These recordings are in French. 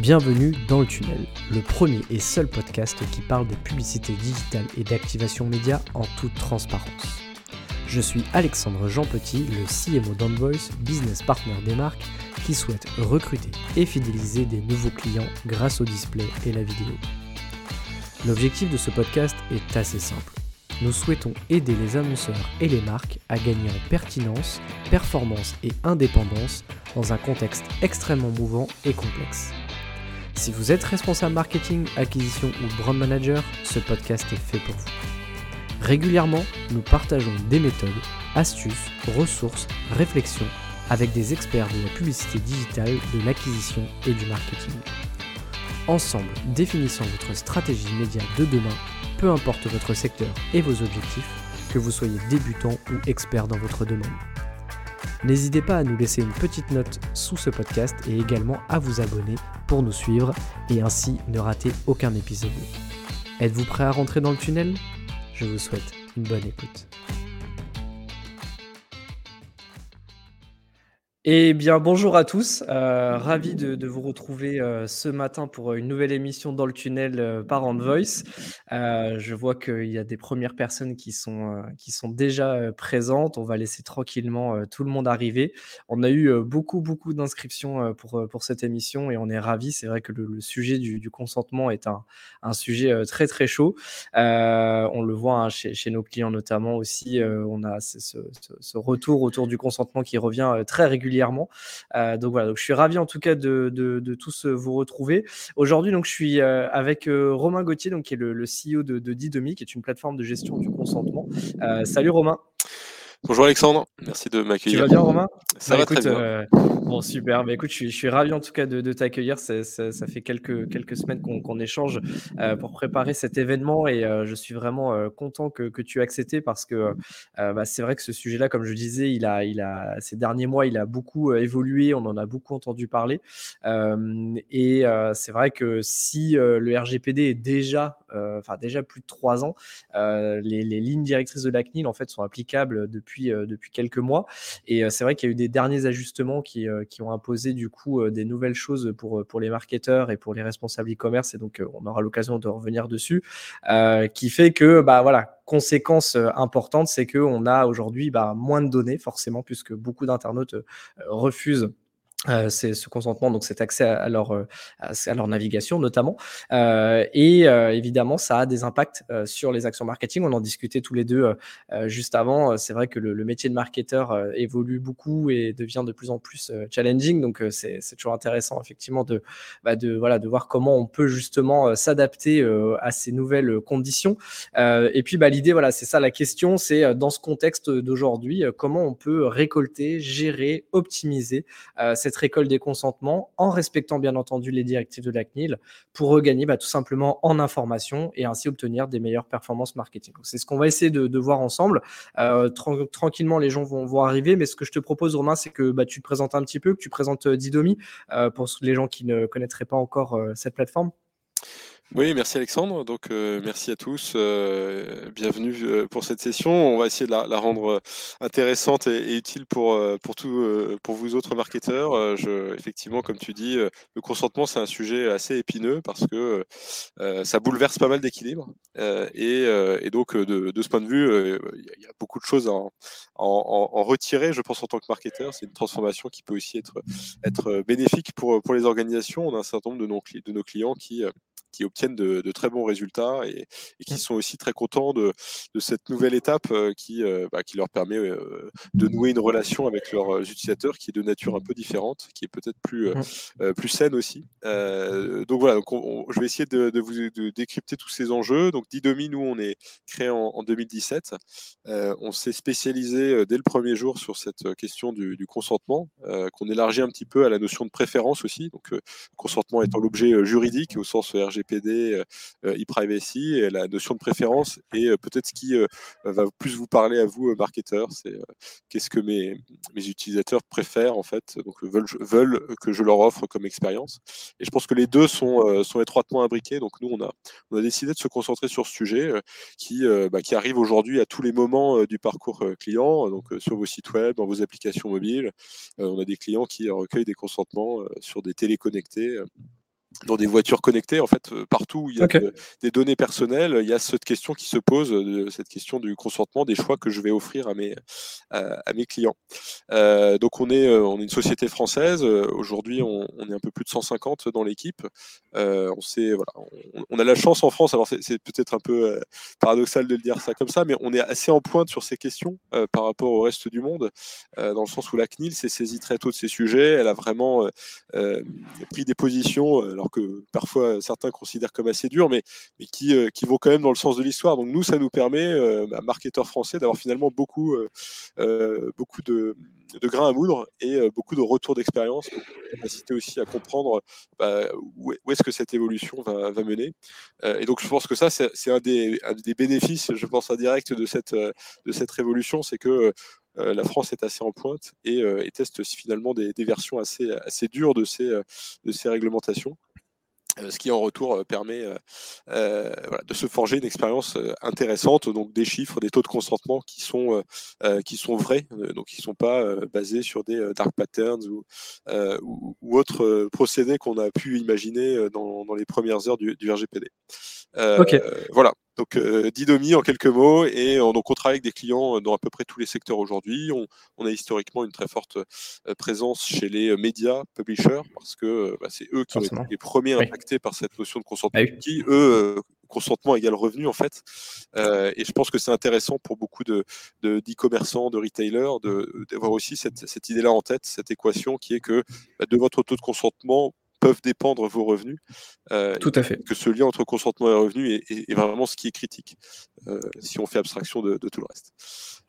Bienvenue dans le tunnel, le premier et seul podcast qui parle de publicité digitale et d'activation média en toute transparence. Je suis Alexandre Jean-Petit, le CMO d'Andvoice, business partner des marques qui souhaitent recruter et fidéliser des nouveaux clients grâce au display et la vidéo. L'objectif de ce podcast est assez simple. Nous souhaitons aider les annonceurs et les marques à gagner en pertinence, performance et indépendance dans un contexte extrêmement mouvant et complexe. Si vous êtes responsable marketing, acquisition ou brand manager, ce podcast est fait pour vous. Régulièrement, nous partageons des méthodes, astuces, ressources, réflexions avec des experts de la publicité digitale, de l'acquisition et du marketing. Ensemble, définissons votre stratégie média de demain, peu importe votre secteur et vos objectifs, que vous soyez débutant ou expert dans votre domaine. N'hésitez pas à nous laisser une petite note sous ce podcast et également à vous abonner pour nous suivre et ainsi ne rater aucun épisode. Êtes-vous prêt à rentrer dans le tunnel ? Je vous souhaite une bonne écoute. Eh bien, bonjour à tous. Ravi de vous retrouver ce matin pour une nouvelle émission dans le tunnel par Andvoice. Je vois qu'il y a des premières personnes qui sont déjà présentes. On va laisser tranquillement tout le monde arriver. On a eu beaucoup d'inscriptions pour cette émission et on est ravis. C'est vrai que le sujet du consentement est un sujet très chaud. On le voit hein, chez nos clients notamment aussi. On a ce retour autour du consentement qui revient très régulièrement. Donc voilà, donc je suis ravi en tout cas de tous vous retrouver. Aujourd'hui, donc je suis avec Romain Gauthier, donc qui est le CEO de Didomi, qui est une plateforme de gestion du consentement. Salut Romain. Bonjour Alexandre, merci de m'accueillir. Tu vas bien Romain ? Ça va très bien. Bon, super. Bah, écoute, je suis ravi en tout cas de t'accueillir. Ça fait quelques semaines qu'on échange pour préparer cet événement et je suis vraiment content que tu aies accepté parce que c'est vrai que ce sujet-là, comme je disais, il a ces derniers mois, il a beaucoup évolué. On en a beaucoup entendu parler et c'est vrai que si le RGPD est déjà plus de 3 ans, les lignes directrices de la CNIL en fait sont applicables depuis quelques mois et c'est vrai qu'il y a eu des derniers ajustements qui ont imposé du coup des nouvelles choses pour les marketeurs et pour les responsables e-commerce et donc on aura l'occasion de revenir dessus qui fait que conséquence importante, c'est qu'on a aujourd'hui moins de données forcément puisque beaucoup d'internautes refusent c'est ce consentement, donc cet accès à leur navigation notamment et évidemment ça a des impacts sur les actions marketing. On en discutait tous les deux juste avant. C'est vrai que le métier de marketeur évolue beaucoup et devient de plus en plus challenging, donc c'est toujours intéressant effectivement de voir comment on peut justement s'adapter à ces nouvelles conditions et puis l'idée, c'est ça la question, c'est dans ce contexte d'aujourd'hui comment on peut récolter, gérer, optimiser cette récolte des consentements en respectant bien entendu les directives de la CNIL pour regagner tout simplement en information et ainsi obtenir des meilleures performances marketing. Donc, c'est ce qu'on va essayer de voir ensemble. Tranquillement, les gens vont arriver, mais ce que je te propose, Romain, c'est que tu te présentes un petit peu, que tu présentes Didomi pour les gens qui ne connaîtraient pas encore cette plateforme. Oui, merci Alexandre. Donc, merci à tous. Bienvenue pour cette session. On va essayer de la rendre intéressante et utile pour vous autres marketeurs. Effectivement, comme tu dis, le consentement, c'est un sujet assez épineux parce que ça bouleverse pas mal d'équilibres. Et donc, de ce point de vue, il y a beaucoup de choses à en retirer, je pense, en tant que marketeur. C'est une transformation qui peut aussi être bénéfique pour les organisations. On a un certain nombre de nos clients qui obtiennent de très bons résultats et qui sont aussi très contents de cette nouvelle étape qui leur permet de nouer une relation avec leurs utilisateurs qui est de nature un peu différente, qui est peut-être plus saine aussi. Donc voilà, donc je vais essayer de décrypter tous ces enjeux. Donc Didomi, nous, on est créé en 2017. On s'est spécialisé dès le premier jour sur cette question du consentement, qu'on élargit un petit peu à la notion de préférence aussi. Donc consentement étant l'objet juridique au sens RGPD, e-privacy, et la notion de préférence et peut-être ce qui va plus vous parler à vous marketeurs, c'est qu'est-ce que mes utilisateurs préfèrent en fait, donc veulent que je leur offre comme expérience. Et je pense que les deux sont étroitement imbriqués. Donc nous on a décidé de se concentrer sur ce sujet qui arrive aujourd'hui à tous les moments du parcours client, donc sur vos sites web, dans vos applications mobiles. On a des clients qui recueillent des consentements sur des téléconnectés dans des voitures connectées, en fait, partout où il y a des données personnelles, il y a cette question qui se pose, cette question du consentement, des choix que je vais offrir à mes clients. Donc, on est une société française. Aujourd'hui, on est un peu plus de 150 dans l'équipe. On a la chance en France, alors c'est peut-être un peu paradoxal de le dire ça comme ça, mais on est assez en pointe sur ces questions par rapport au reste du monde, dans le sens où la CNIL s'est saisie très tôt de ces sujets. Elle a vraiment pris des positions, alors que parfois certains considèrent comme assez dures, mais qui vont quand même dans le sens de l'histoire. Donc nous, ça nous permet, marketeurs français, d'avoir finalement beaucoup de grains à moudre et beaucoup de retours d'expérience, capacité aussi à comprendre où est-ce que cette évolution va mener. Et donc je pense que ça, c'est un des bénéfices, je pense, indirects de cette révolution, c'est que la France est assez en pointe et teste finalement des versions assez dures de ces réglementations, ce qui en retour permet de se forger une expérience intéressante, donc des chiffres, des taux de consentement qui sont vrais, donc qui ne sont pas basés sur des dark patterns ou autres procédés qu'on a pu imaginer dans les premières heures du RGPD. Voilà. Donc Didomi en quelques mots, et donc on travaille avec des clients dans à peu près tous les secteurs aujourd'hui. On a historiquement une très forte présence chez les médias publishers, parce que c'est eux qui ont été les premiers impactés par cette notion de consentement, qui eux consentement égale revenu en fait, et je pense que c'est intéressant pour beaucoup d'e-commerçants, de retailers, d'avoir aussi cette idée-là en tête, cette équation qui est que de votre taux de consentement peuvent dépendre vos revenus. Tout à fait. Que ce lien entre consentement et revenus est vraiment ce qui est critique, si on fait abstraction de tout le reste.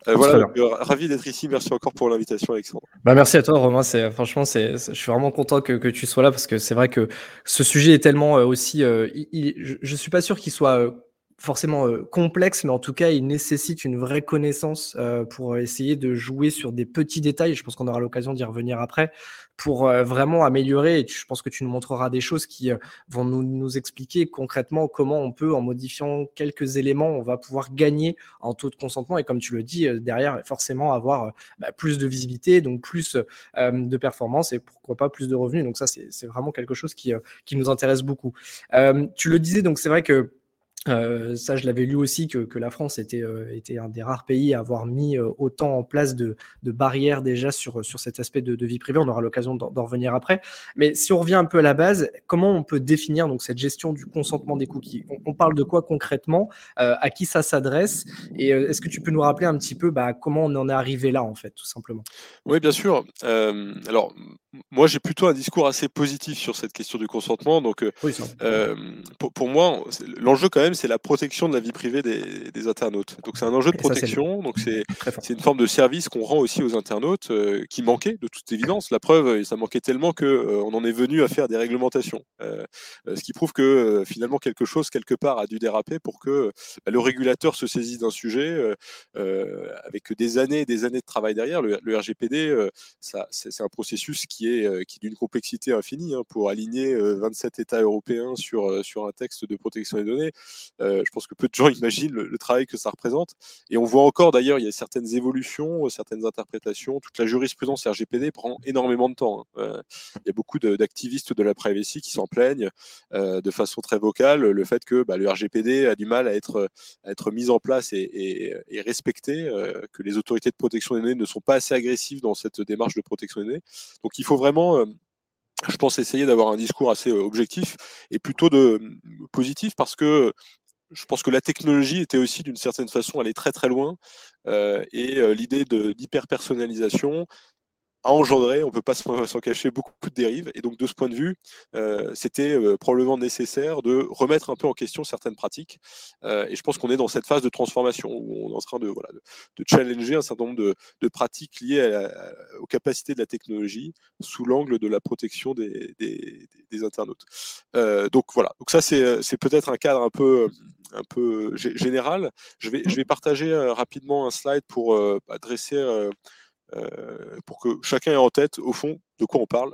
Ravi d'être ici. Merci encore pour l'invitation, Alexandre. Merci à toi, Romain. Franchement, je suis vraiment content que tu sois là, parce que c'est vrai que ce sujet est tellement aussi... je ne suis pas sûr qu'il soit... forcément complexe, mais en tout cas, il nécessite une vraie connaissance pour essayer de jouer sur des petits détails. Je pense qu'on aura l'occasion d'y revenir après pour vraiment améliorer. Et je pense que tu nous montreras des choses qui vont nous expliquer concrètement comment on peut, en modifiant quelques éléments, on va pouvoir gagner en taux de consentement. Et comme tu le dis, derrière, forcément avoir plus de visibilité, donc plus de performance et pourquoi pas plus de revenus. Donc ça, c'est vraiment quelque chose qui nous intéresse beaucoup. Tu le disais, donc c'est vrai que ça, je l'avais lu aussi, que la France était un des rares pays à avoir mis autant en place de barrières déjà sur cet aspect de vie privée. On aura l'occasion d'en revenir après. Mais si on revient un peu à la base, comment on peut définir donc cette gestion du consentement des cookies ? On parle de quoi concrètement ? À qui ça s'adresse ? Et est-ce que tu peux nous rappeler un petit peu comment on en est arrivé là, en fait, tout simplement ? Oui, bien sûr. Alors, moi, j'ai plutôt un discours assez positif sur cette question du consentement. Donc, pour moi, l'enjeu quand même, c'est la protection de la vie privée des internautes. Donc c'est un enjeu de protection, c'est une forme de service qu'on rend aussi aux internautes qui manquait de toute évidence. La preuve, ça manquait tellement qu'on en est venu à faire des réglementations. Ce qui prouve que finalement quelque chose, quelque part, a dû déraper pour que le régulateur se saisisse d'un sujet avec des années et des années de travail derrière. Le RGPD, c'est un processus qui est d'une complexité infinie, pour aligner 27 États européens sur un texte de protection des données. Je pense que peu de gens imaginent le travail que ça représente, et on voit encore d'ailleurs, il y a certaines évolutions, certaines interprétations. Toute la jurisprudence RGPD prend énormément de temps. Il y a beaucoup d'activistes de la privacy qui s'en plaignent de façon très vocale, le fait que le RGPD a du mal à être mis en place et respecté, que les autorités de protection des données ne sont pas assez agressives dans cette démarche de protection des données. Donc il faut vraiment... je pense essayer d'avoir un discours assez objectif et plutôt positif, parce que je pense que la technologie était aussi d'une certaine façon allée très très loin, et l'idée d'hyper-personnalisation a engendré, on ne peut pas s'en cacher, beaucoup de dérives. Et donc de ce point de vue, c'était probablement nécessaire de remettre un peu en question certaines pratiques. Et je pense qu'on est dans cette phase de transformation où on est en train de challenger un certain nombre de pratiques liées aux capacités de la technologie sous l'angle de la protection des internautes. Donc voilà. Donc ça, c'est peut-être un cadre un peu général. Je vais partager rapidement un slide pour adresser pour que chacun ait en tête, au fond, de quoi on parle.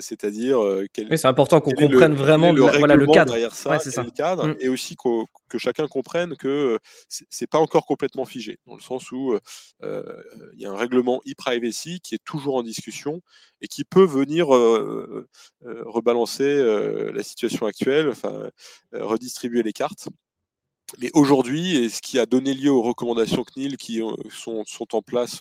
C'est-à-dire... c'est important qu'on comprenne vraiment le cadre derrière ça, ouais, c'est ça. Le cadre, et aussi que chacun comprenne que ce n'est pas encore complètement figé, dans le sens où il y a un règlement e-privacy qui est toujours en discussion et qui peut venir rebalancer la situation actuelle, redistribuer les cartes. Mais aujourd'hui, et ce qui a donné lieu aux recommandations CNIL qui sont en place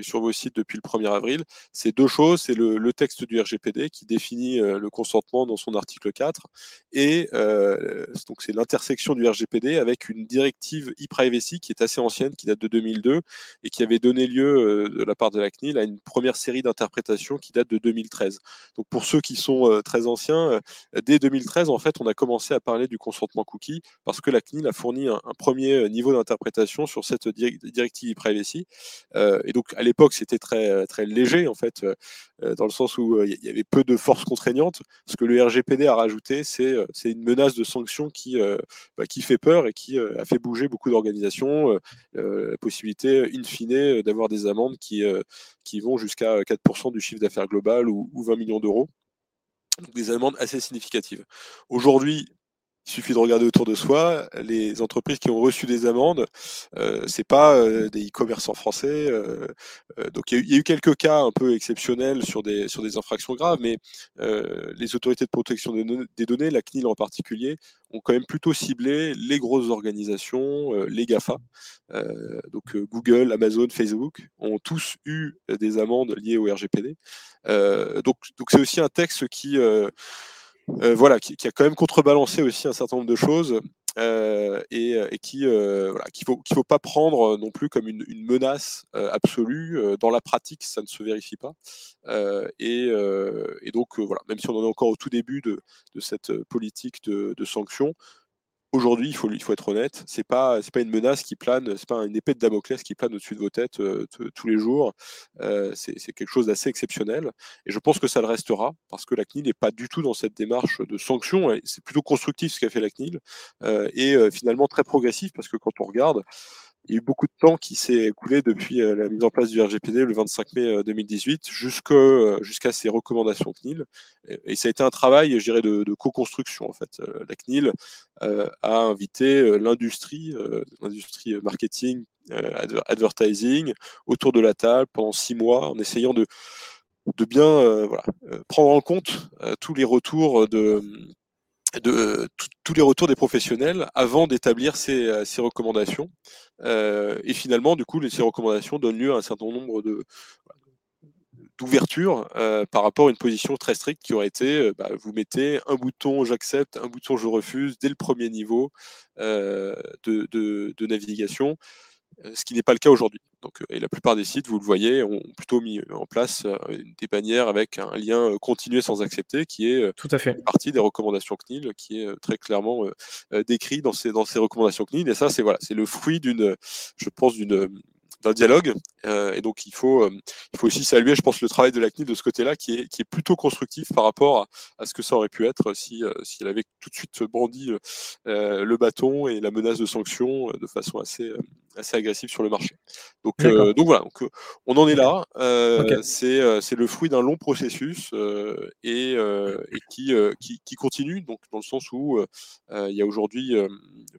sur vos sites depuis le 1er avril, c'est deux choses. C'est le texte du RGPD qui définit le consentement dans son article 4. Et donc c'est l'intersection du RGPD avec une directive e-privacy qui est assez ancienne, qui date de 2002 et qui avait donné lieu de la part de la CNIL à une première série d'interprétations qui date de 2013. Donc pour ceux qui sont très anciens, dès 2013, en fait, on a commencé à parler du consentement cookie parce que la CNIL a fourni un premier niveau d'interprétation sur cette directive e-privacy. Et donc, à l'époque, c'était très, très léger, en fait, dans le sens où il y avait peu de force contraignante. Ce que le RGPD a rajouté, c'est une menace de sanction qui fait peur et qui a fait bouger beaucoup d'organisations. La possibilité, in fine, d'avoir des amendes qui vont jusqu'à 4% du chiffre d'affaires global ou 20 millions d'euros. Donc, des amendes assez significatives. Aujourd'hui, il suffit de regarder autour de soi, les entreprises qui ont reçu des amendes, c'est pas des e-commerçants français. Donc il y a eu quelques cas un peu exceptionnels sur des infractions graves, mais les autorités de protection des données, la CNIL en particulier, ont quand même plutôt ciblé les grosses organisations, les GAFA. Donc Google, Amazon, Facebook ont tous eu des amendes liées au RGPD. Donc c'est aussi un texte qui a quand même contrebalancé aussi un certain nombre de choses et qu'il ne faut pas prendre non plus comme une menace absolue. Dans la pratique, ça ne se vérifie pas. Et donc, même si on en est encore au tout début de cette politique de sanctions, aujourd'hui, il faut être honnête, c'est pas une menace qui plane, c'est pas une épée de Damoclès qui plane au-dessus de vos têtes tous les jours. C'est quelque chose d'assez exceptionnel. Et je pense que ça le restera, parce que la CNIL n'est pas du tout dans cette démarche de sanction. C'est plutôt constructif ce qu'a fait la CNIL, et finalement très progressif, parce que quand on regarde, il y a eu beaucoup de temps qui s'est écoulé depuis la mise en place du RGPD le 25 mai 2018 jusqu'à ces recommandations CNIL. Et ça a été un travail, je dirais, de co-construction, en fait. La CNIL a invité l'industrie marketing, advertising, autour de la table pendant 6 mois, en essayant de bien prendre en compte tous les retours des professionnels avant d'établir ces recommandations. Et finalement, du coup, ces recommandations donnent lieu à un certain nombre d'ouvertures par rapport à une position très stricte qui aurait été vous mettez un bouton j'accepte, un bouton je refuse dès le premier niveau de navigation, ce qui n'est pas le cas aujourd'hui. Donc, et la plupart des sites, vous le voyez, ont plutôt mis en place des bannières avec un lien continuer sans accepter, qui est tout à fait une partie des recommandations CNIL, qui est très clairement décrit dans ces recommandations CNIL. Et ça, c'est le fruit d'un dialogue. Et donc, il faut aussi saluer, je pense, le travail de la CNIL de ce côté-là, qui est plutôt constructif par rapport à ce que ça aurait pu être si elle avait tout de suite brandi le bâton et la menace de sanction de façon assez agressive sur le marché. Donc, on en est là. Okay. C'est le fruit d'un long processus et qui continue, donc dans le sens où il y a aujourd'hui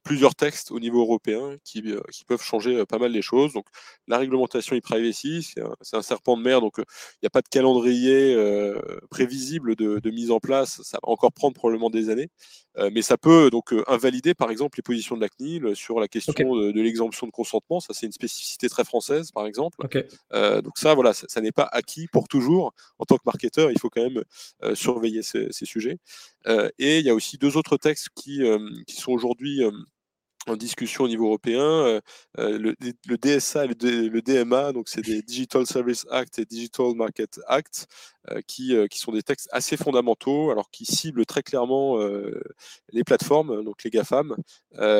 plusieurs textes au niveau européen qui peuvent changer pas mal les choses. Donc la réglementation e-privacy, c'est un serpent de mer, donc il n'y a pas de calendrier prévisible de mise en place. Ça va encore prendre probablement des années, mais ça peut donc invalider par exemple les positions de la CNIL sur la question de l'exemption de consentement. Ça, c'est une spécificité très française, par exemple. Donc ça n'est pas acquis pour toujours. En tant que marketeur, il faut quand même surveiller ces sujets. Et il y a aussi 2 autres textes qui sont aujourd'hui en discussion au niveau européen, le DSA et le DMA, donc c'est des Digital Service Act et Digital Market Act, qui sont des textes assez fondamentaux, alors qui ciblent très clairement les plateformes, donc les GAFAM,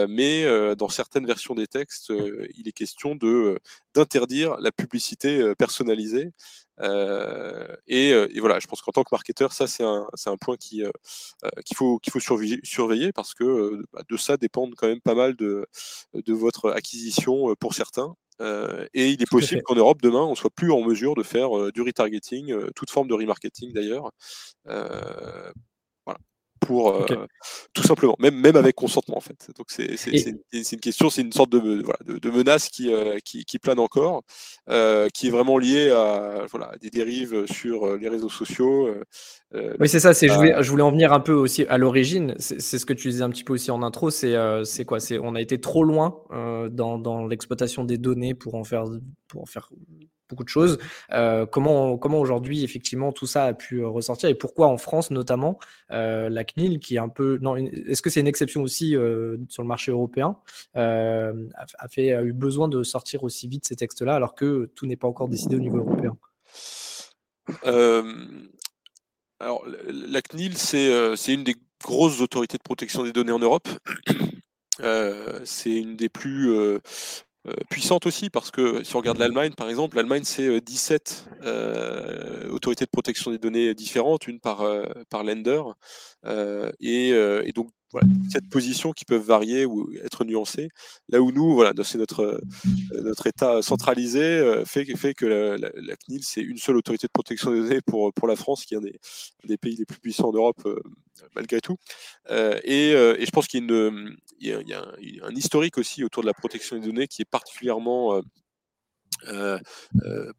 mais dans certaines versions des textes, il est question d'interdire la publicité personnalisée. Je pense qu'en tant que marketeur, ça c'est un point qu'il faut surveiller, parce que de ça dépendent quand même pas mal de votre acquisition pour certains. Et il est possible qu'en Europe, demain, on ne soit plus en mesure de faire du retargeting, toute forme de remarketing d'ailleurs, voilà, pour tout simplement, même avec consentement en fait. Donc c'est une question, c'est une sorte de menace qui plane encore, qui est vraiment liée à des dérives sur les réseaux sociaux. Oui, c'est ça. Je voulais en venir un peu aussi à l'origine. C'est ce que tu disais un petit peu aussi en intro. C'est quoi ? On a été trop loin dans l'exploitation des données pour en faire beaucoup de choses. Comment aujourd'hui, effectivement, tout ça a pu ressortir et pourquoi en France, notamment, la CNIL qui est un peu… Est-ce que c'est une exception aussi sur le marché européen a eu besoin de sortir aussi vite ces textes-là alors que tout n'est pas encore décidé au niveau européen ? Alors, la CNIL, c'est une des grosses autorités de protection des données en Europe. C'est une des plus puissantes aussi, parce que si on regarde l'Allemagne, par exemple, l'Allemagne, c'est 17 autorités de protection des données différentes, une par lender, et donc, cette position qui peuvent varier ou être nuancées. Là où nous, c'est notre État centralisé fait que la CNIL, c'est une seule autorité de protection des données pour la France, qui est un des pays les plus puissants d'Europe malgré tout. Et je pense qu'il y a un historique aussi autour de la protection des données qui est particulièrement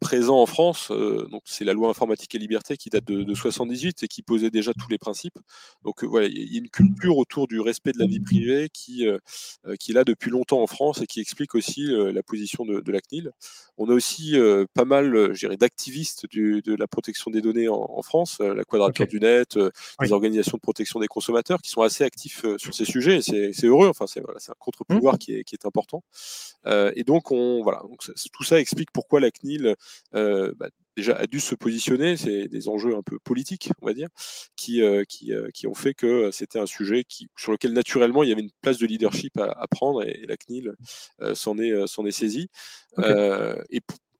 présent en France, donc c'est la loi informatique et liberté qui date de 78 et qui posait déjà tous les principes. Donc il y a une culture autour du respect de la vie privée qui est là depuis longtemps en France et qui explique aussi la position de la CNIL. On a aussi pas mal, d'activistes de la protection des données en France, la Quadrature du Net, les organisations de protection des consommateurs qui sont assez actifs sur ces sujets. Et c'est heureux. Enfin, c'est un contre-pouvoir qui est important. Et donc tout ça explique pourquoi la CNIL déjà a dû se positionner. C'est des enjeux un peu politiques, on va dire, qui ont fait que c'était un sujet sur lequel naturellement il y avait une place de leadership à prendre, et la CNIL s'en est saisie.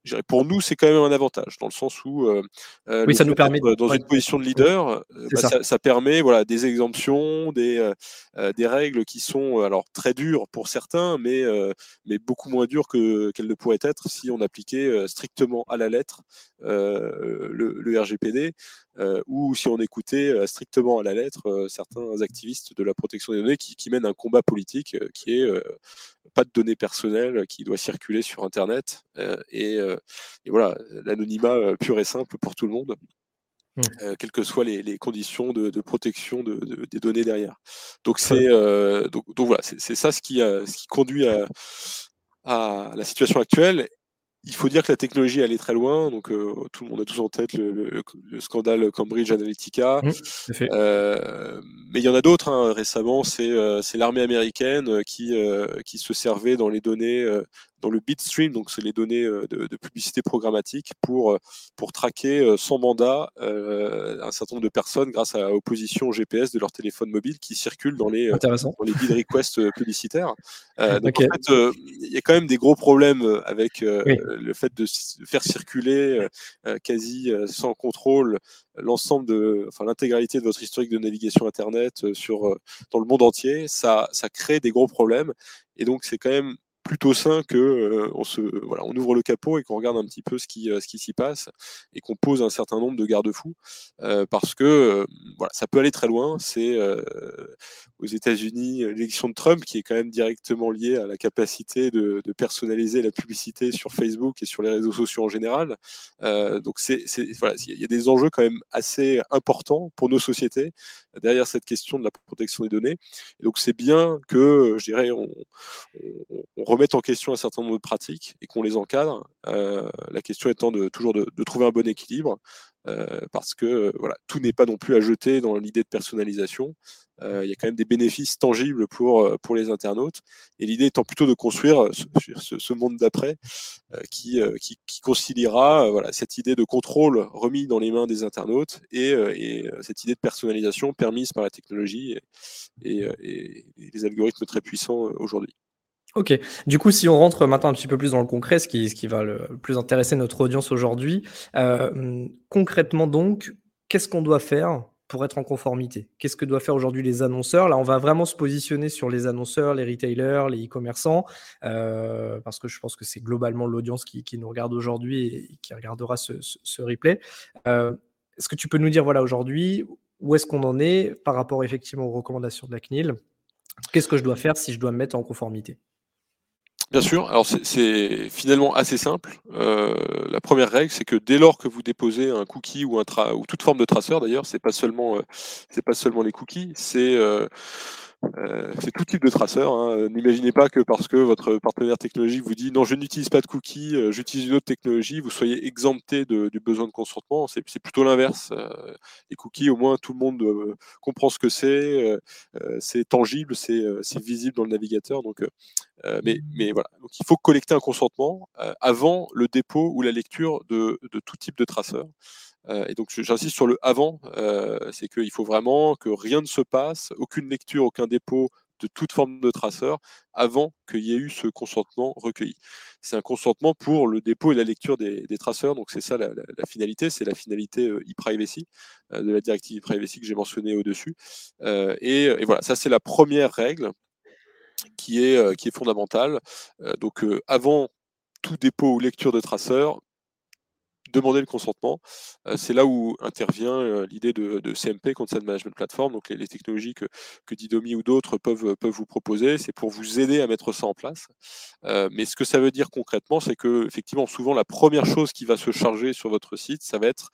Et pour nous, c'est quand même un avantage, dans le sens où ça nous permet dans une position de leader, ça permet des exemptions, des règles qui sont très dures pour certains, mais beaucoup moins dures qu'elles ne pourraient être si on appliquait strictement à la lettre le RGPD, ou si on écoutait strictement à la lettre certains activistes de la protection des données qui mènent un combat politique qui est pas de données personnelles qui doit circuler sur Internet, et l'anonymat pur et simple pour tout le monde, quelles que soient les conditions de protection des données derrière. Donc c'est ça ce qui conduit à la situation actuelle. Il faut dire que la technologie, elle est très loin. Donc, tout le monde a tous en tête le scandale Cambridge Analytica. Mais il y en a d'autres. Récemment, c'est l'armée américaine qui se servait dans les données, dans le bitstream, donc c'est les données de publicité programmatique, pour traquer sans mandat un certain nombre de personnes grâce à la position GPS de leur téléphone mobile qui circule dans les bid requests publicitaires. Donc en fait, il y a quand même des gros problèmes avec le fait de faire circuler quasi sans contrôle l'intégralité de votre historique de navigation Internet dans le monde entier. Ça crée des gros problèmes, et donc c'est quand même plutôt sain que on ouvre le capot et qu'on regarde un petit peu ce qui s'y passe et qu'on pose un certain nombre de garde-fous, parce que ça peut aller très loin. C'est aux États-Unis l'élection de Trump qui est quand même directement liée à la capacité de personnaliser la publicité sur Facebook et sur les réseaux sociaux en général. Donc il y a des enjeux quand même assez importants pour nos sociétés derrière cette question de la protection des données. Et donc c'est bien que on remettre en question un certain nombre de pratiques et qu'on les encadre, la question étant toujours de trouver un bon équilibre, parce que tout n'est pas non plus à jeter dans l'idée de personnalisation. Il y a quand même des bénéfices tangibles pour les internautes, et l'idée étant plutôt de construire ce monde d'après qui conciliera cette idée de contrôle remis dans les mains des internautes et cette idée de personnalisation permise par la technologie et les algorithmes très puissants aujourd'hui. Ok, du coup, si on rentre maintenant un petit peu plus dans le concret, ce qui va le plus intéresser notre audience aujourd'hui, concrètement donc, qu'est-ce qu'on doit faire pour être en conformité. Qu'est-ce que doivent faire aujourd'hui les annonceurs? Là, on va vraiment se positionner sur les annonceurs, les retailers, les e-commerçants, parce que je pense que c'est globalement l'audience qui nous regarde aujourd'hui et qui regardera ce replay. Est-ce que tu peux nous dire, voilà, aujourd'hui, où est-ce qu'on en est par rapport effectivement aux recommandations de la CNIL? Qu'est-ce que je dois faire si je dois me mettre en conformité? Bien sûr, alors c'est finalement assez simple. La première règle, c'est que dès lors que vous déposez un cookie ou ou toute forme de traceur, d'ailleurs, c'est pas seulement les cookies, c'est tout type de traceur, hein. N'imaginez pas que parce que votre partenaire technologique vous dit non, je n'utilise pas de cookies, j'utilise une autre technologie, vous soyez exempté du besoin de consentement. C'est plutôt l'inverse. Les cookies, au moins tout le monde comprend ce que c'est tangible, c'est visible dans le navigateur. Donc, mais voilà. Donc, il faut collecter un consentement avant le dépôt ou la lecture de tout type de traceur. Et donc j'insiste sur le avant, c'est qu'il faut vraiment que rien ne se passe, aucune lecture, aucun dépôt de toute forme de traceur avant qu'il y ait eu ce consentement recueilli. C'est un consentement pour le dépôt et la lecture des traceurs, donc c'est ça la finalité, c'est la finalité e-privacy, de la directive e-privacy que j'ai mentionnée au-dessus. Et voilà, ça c'est la première règle qui est fondamentale. Donc avant tout dépôt ou lecture de traceur, demander le consentement, c'est là où intervient l'idée de CMP, Consent Management Platform, donc les technologies que Didomi ou d'autres peuvent vous proposer, c'est pour vous aider à mettre ça en place. Mais ce que ça veut dire concrètement, c'est que effectivement, souvent la première chose qui va se charger sur votre site, ça va être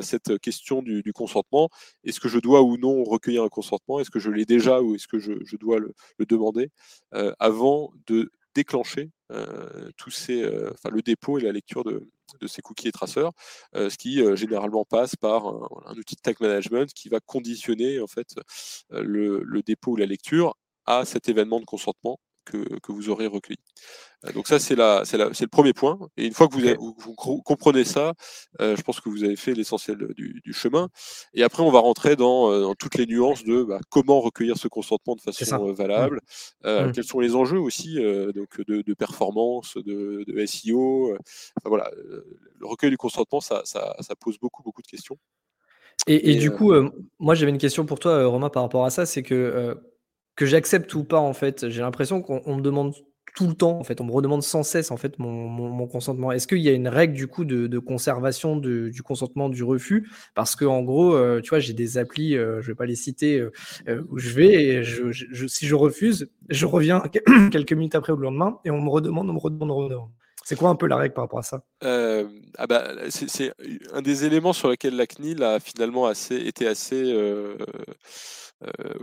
cette question du consentement. Est-ce que je dois ou non recueillir un consentement? Est-ce que je l'ai déjà ou est-ce que je dois le demander avant de déclencher le dépôt et la lecture de ces cookies et traceurs, ce qui généralement passe par un outil de tag management qui va conditionner en fait le dépôt ou la lecture à cet événement de consentement que vous aurez recueilli. Donc ça c'est le premier point. Et une fois que vous comprenez ça, je pense que vous avez fait l'essentiel du chemin. Et après on va rentrer dans toutes les nuances de comment recueillir ce consentement de façon valable, quels sont les enjeux aussi donc de performance, de SEO. Voilà, le recueil du consentement ça pose beaucoup de questions. Et du coup, moi j'avais une question pour toi, Romain, par rapport à ça, c'est que j'accepte ou pas, en fait, j'ai l'impression qu'on me demande tout le temps, en fait, on me redemande sans cesse, en fait, mon consentement. Est-ce qu'il y a une règle, du coup, de conservation du consentement, du refus? Parce que, en gros, tu vois, j'ai des applis, je vais pas les citer, où je vais, et si je refuse, je reviens quelques minutes après ou le lendemain, et on me redemande. C'est quoi un peu la règle par rapport à ça? C'est un des éléments sur lesquels la CNIL a finalement été assez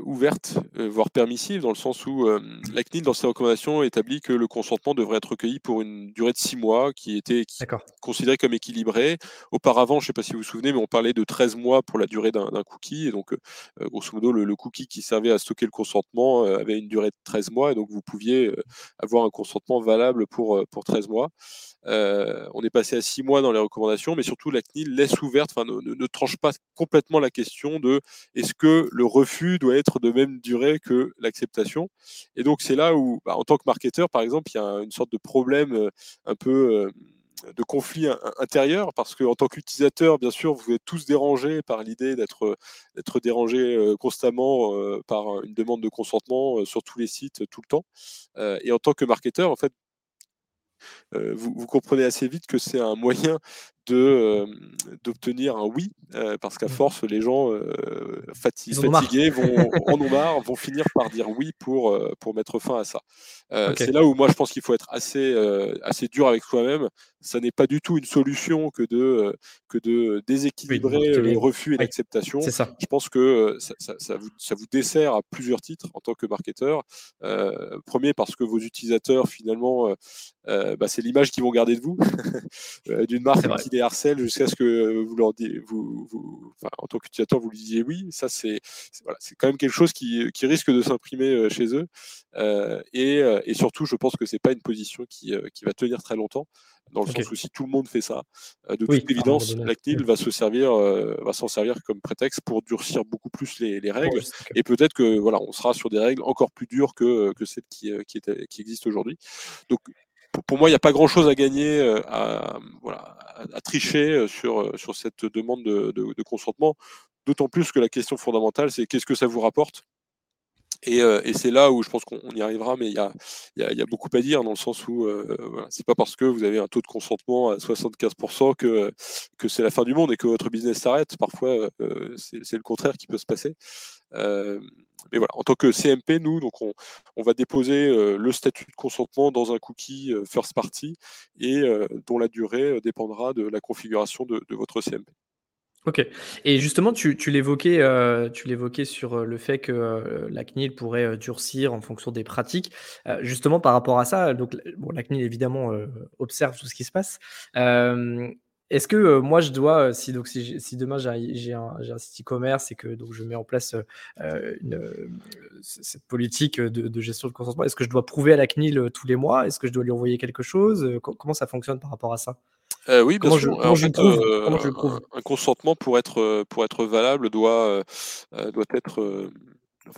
ouverte, voire permissive, dans le sens où la CNIL, dans ses recommandations, établit que le consentement devrait être recueilli pour une durée de 6 mois qui était considérée comme équilibrée. Auparavant, je ne sais pas si vous vous souvenez, mais on parlait de 13 mois pour la durée d'un cookie. Et donc, grosso modo, le cookie qui servait à stocker le consentement avait une durée de 13 mois. Et donc, vous pouviez avoir un consentement valable pour 13 mois. On est passé à 6 mois dans les recommandations, mais surtout la CNIL laisse ouverte, ne tranche pas complètement la question de est-ce que le refus doit être de même durée que l'acceptation. Et donc c'est là où, en tant que marketeur par exemple, il y a une sorte de problème un peu de conflit intérieur, parce qu'en tant qu'utilisateur, bien sûr, vous êtes tous dérangés par l'idée d'être dérangés constamment par une demande de consentement sur tous les sites, tout le temps. Et en tant que marketeur, en fait, vous comprenez assez vite que c'est un moyen d'obtenir un oui, parce qu'à force, les gens fatigués vont finir par dire oui pour mettre fin à ça. C'est là où moi je pense qu'il faut être assez dur avec soi-même. Ça n'est pas du tout une solution que de déséquilibrer le refus et l'acceptation. C'est ça. Je pense que ça vous dessert à plusieurs titres en tant que marketeur. Premier, parce que vos utilisateurs finalement c'est l'image qu'ils vont garder de vous d'une marque qui les harcèle jusqu'à ce que vous leur disiez, en tant qu'utilisateur, vous lui disiez oui. Ça c'est quand même quelque chose qui risque de s'imprimer chez eux. Et surtout, je pense que c'est pas une position qui va tenir très longtemps, dans le sens où si tout le monde fait ça, toute évidence, la CNIL va s'en servir comme prétexte pour durcir beaucoup plus les règles. Et peut-être que voilà, on sera sur des règles encore plus dures que celles qui existent aujourd'hui. Donc pour moi, il n'y a pas grand-chose à gagner à tricher sur cette demande de consentement. D'autant plus que la question fondamentale, c'est qu'est-ce que ça vous rapporte ? Et c'est là où je pense qu'on y arrivera, mais il y a beaucoup à dire dans le sens où voilà, c'est pas parce que vous avez un taux de consentement à 75% que c'est la fin du monde et que votre business s'arrête. Parfois, c'est le contraire qui peut se passer. Mais voilà, en tant que CMP, nous, donc on va déposer le statut de consentement dans un cookie first party et dont la durée dépendra de la configuration de votre CMP. Ok. Et justement, tu l'évoquais sur le fait que la CNIL pourrait durcir en fonction des pratiques. Justement, par rapport à ça, donc, bon, la CNIL, évidemment, observe tout ce qui se passe. Est-ce que moi, je dois, si demain j'ai un site e-commerce et que donc, je mets en place cette politique de gestion de consentement, est-ce que je dois prouver à la CNIL tous les mois ? Est-ce que je dois lui envoyer quelque chose ? Comment ça fonctionne par rapport à ça ? Oui, parce qu'un consentement pour être valable doit être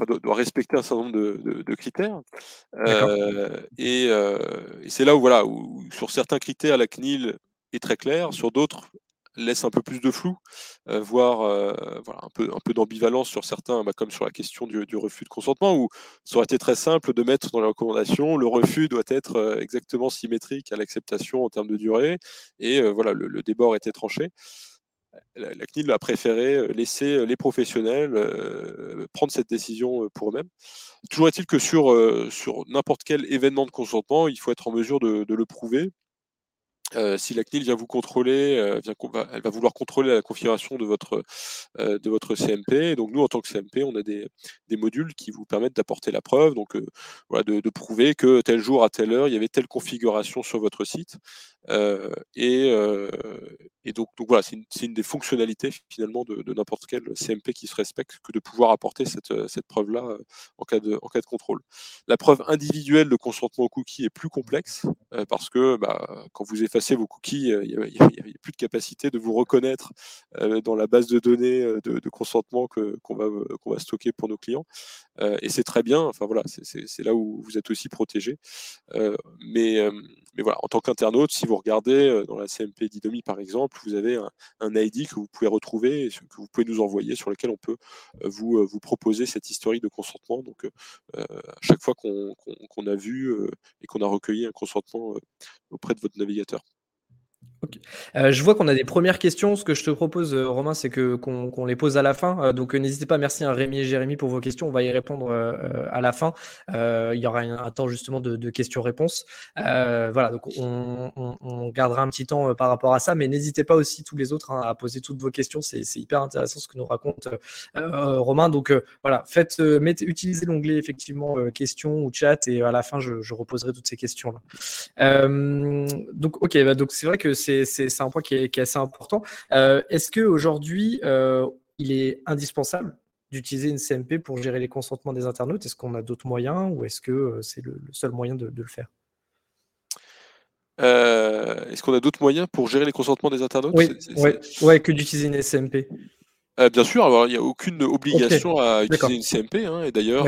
doit respecter un certain nombre de critères. Et c'est là où voilà où sur certains critères la CNIL est très claire, sur d'autres laisse un peu plus de flou, voire voilà, un peu d'ambivalence sur certains, comme sur la question du refus de consentement, où ça aurait été très simple de mettre dans la recommandation le refus doit être exactement symétrique à l'acceptation en termes de durée, et voilà, le débat aurait été tranché. La CNIL a préféré laisser les professionnels prendre cette décision pour eux-mêmes. Toujours est-il que sur n'importe quel événement de consentement, il faut être en mesure de le prouver. Si la CNIL vient vous contrôler, elle va vouloir contrôler la configuration de votre CMP. Donc nous, en tant que CMP, on a des modules qui vous permettent d'apporter la preuve, donc voilà, de prouver que tel jour à telle heure, il y avait telle configuration sur votre site. Et donc voilà, c'est une des fonctionnalités finalement de n'importe quel CMP qui se respecte que de pouvoir apporter cette preuve-là en cas de contrôle. La preuve individuelle de consentement au cookie est plus complexe parce que quand vous effacez vos cookies, il n'y a plus de capacité de vous reconnaître dans la base de données de consentement qu'on va stocker pour nos clients. Et c'est très bien. Enfin voilà, c'est là où vous êtes aussi protégé. Mais voilà, en tant qu'internaute, si vous regardez dans la CMP Didomi par exemple, vous avez un ID que vous pouvez retrouver, et que vous pouvez nous envoyer, sur lequel on peut vous proposer cette historique de consentement. Donc, à chaque fois qu'on a vu et qu'on a recueilli un consentement auprès de votre navigateur. Okay. Je vois qu'on a des premières questions. Ce que je te propose, Romain, c'est qu'on les pose à la fin. Donc n'hésitez pas, merci à Rémi et Jérémy pour vos questions. On va y répondre à la fin. Il y aura un temps justement de questions-réponses. Voilà, donc on gardera un petit temps par rapport à ça. Mais n'hésitez pas aussi tous les autres à poser toutes vos questions. C'est hyper intéressant ce que nous raconte Romain. Donc voilà, utilisez l'onglet effectivement questions ou chat et à la fin je reposerai toutes ces questions-là. Donc ok, donc c'est vrai que c'est un point qui est assez important. Est-ce qu'aujourd'hui, il est indispensable d'utiliser une CMP pour gérer les consentements des internautes ? Est-ce qu'on a d'autres moyens ou est-ce que c'est le seul moyen de le faire ? Est-ce qu'on a d'autres moyens pour gérer les consentements des internautes ? Oui, ouais, que d'utiliser une CMP. Bien sûr, alors il n'y a aucune obligation à utiliser une CMP, et d'ailleurs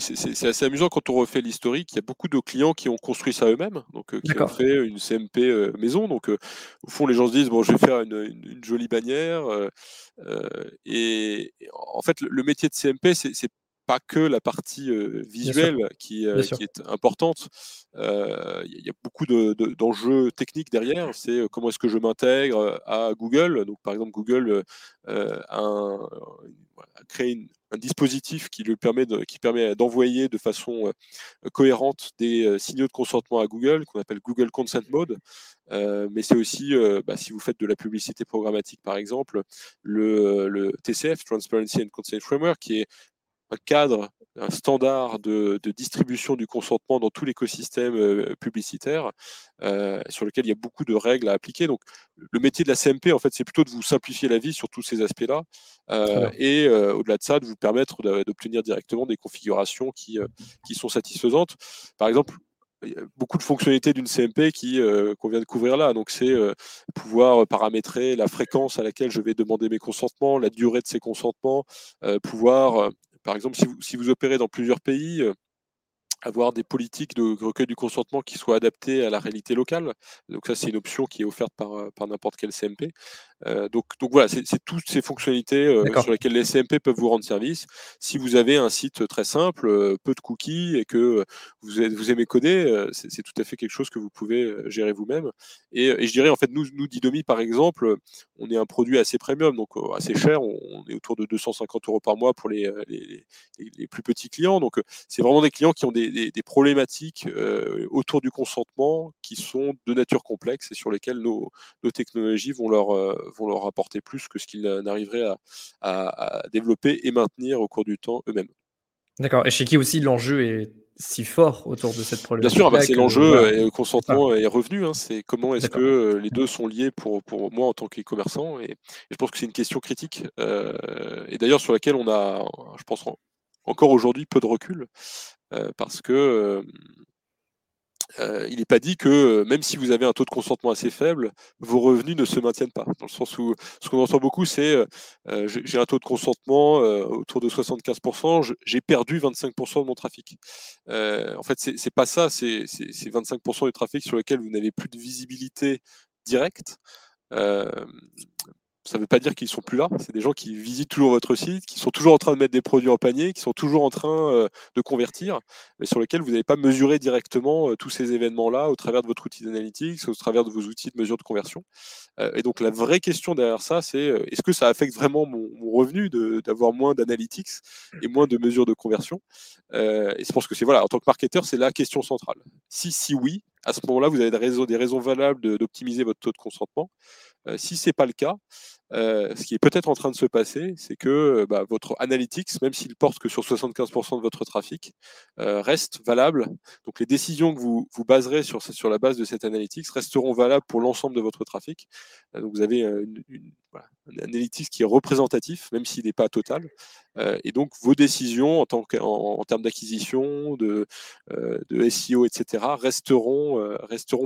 c'est assez amusant quand on refait l'historique, il y a beaucoup de clients qui ont construit ça eux-mêmes, donc qui ont fait une CMP maison, donc au fond les gens se disent bon je vais faire une jolie bannière, et en fait le métier de CMP c'est pas que la partie visuelle qui est importante. Il y a beaucoup d'enjeux techniques derrière. C'est comment est-ce que je m'intègre à Google. Donc, par exemple, Google a créé un dispositif qui permet d'envoyer de façon cohérente des signaux de consentement à Google, qu'on appelle Google Consent Mode. Mais c'est aussi, si vous faites de la publicité programmatique, par exemple, le TCF, Transparency and Consent Framework, qui est un cadre, un standard de distribution du consentement dans tout l'écosystème publicitaire, sur lequel il y a beaucoup de règles à appliquer. Donc, le métier de la CMP, en fait, c'est plutôt de vous simplifier la vie sur tous ces aspects-là, et au-delà de ça, de vous permettre d'obtenir directement des configurations qui sont satisfaisantes. Par exemple, il y a beaucoup de fonctionnalités d'une CMP qu'on vient de couvrir là. Donc, c'est pouvoir paramétrer la fréquence à laquelle je vais demander mes consentements, la durée de ces consentements, par exemple, si vous opérez dans plusieurs pays, avoir des politiques de recueil du consentement qui soient adaptées à la réalité locale. Donc ça, c'est une option qui est offerte par n'importe quel CMP. Donc voilà, c'est toutes ces fonctionnalités sur lesquelles les CMP peuvent vous rendre service. Si vous avez un site très simple, peu de cookies et que vous aimez coder, c'est tout à fait quelque chose que vous pouvez gérer vous-même. Et je dirais, en fait, nous Didomi, par exemple, on est un produit assez premium, donc assez cher. On est autour de 250 € par mois pour les plus petits clients. Donc c'est vraiment des clients qui ont des problématiques autour du consentement qui sont de nature complexe et sur lesquelles nos technologies vont leur apporter plus que ce qu'ils n'arriveraient à développer et maintenir au cours du temps eux-mêmes. D'accord. Et chez qui aussi l'enjeu est si fort autour de cette problématique? Bien sûr, c'est l'enjeu consentement et revenu. Hein, c'est comment est-ce que les deux sont liés pour moi en tant qu'e-commerçant. Et je pense que c'est une question critique et d'ailleurs sur laquelle on a, je pense, encore aujourd'hui peu de recul parce que il n'est pas dit que même si vous avez un taux de consentement assez faible, vos revenus ne se maintiennent pas. Dans le sens où ce qu'on entend beaucoup, c'est j'ai un taux de consentement autour de 75%, j'ai perdu 25% de mon trafic. En fait, c'est pas ça, c'est 25% du trafic sur lequel vous n'avez plus de visibilité directe. Ça ne veut pas dire qu'ils ne sont plus là. C'est des gens qui visitent toujours votre site, qui sont toujours en train de mettre des produits en panier, qui sont toujours en train de convertir, mais sur lesquels vous n'avez pas mesuré directement tous ces événements-là au travers de votre outil d'analytics, au travers de vos outils de mesure de conversion. Et donc, la vraie question derrière ça, c'est est-ce que ça affecte vraiment mon revenu d'avoir moins d'analytics et moins de mesures de conversion ? Et je pense que en tant que marketeur, c'est la question centrale. Si oui, à ce moment-là, vous avez des raisons valables d'optimiser votre taux de consentement. Si ce n'est pas le cas, ce qui est peut-être en train de se passer, c'est que votre analytics, même s'il porte que sur 75% de votre trafic, reste valable. Donc les décisions que vous baserez sur la base de cette analytics resteront valables pour l'ensemble de votre trafic. Donc vous avez un analytics qui est représentatif, même s'il n'est pas total. Et donc vos décisions en termes d'acquisition, de SEO, etc., resteront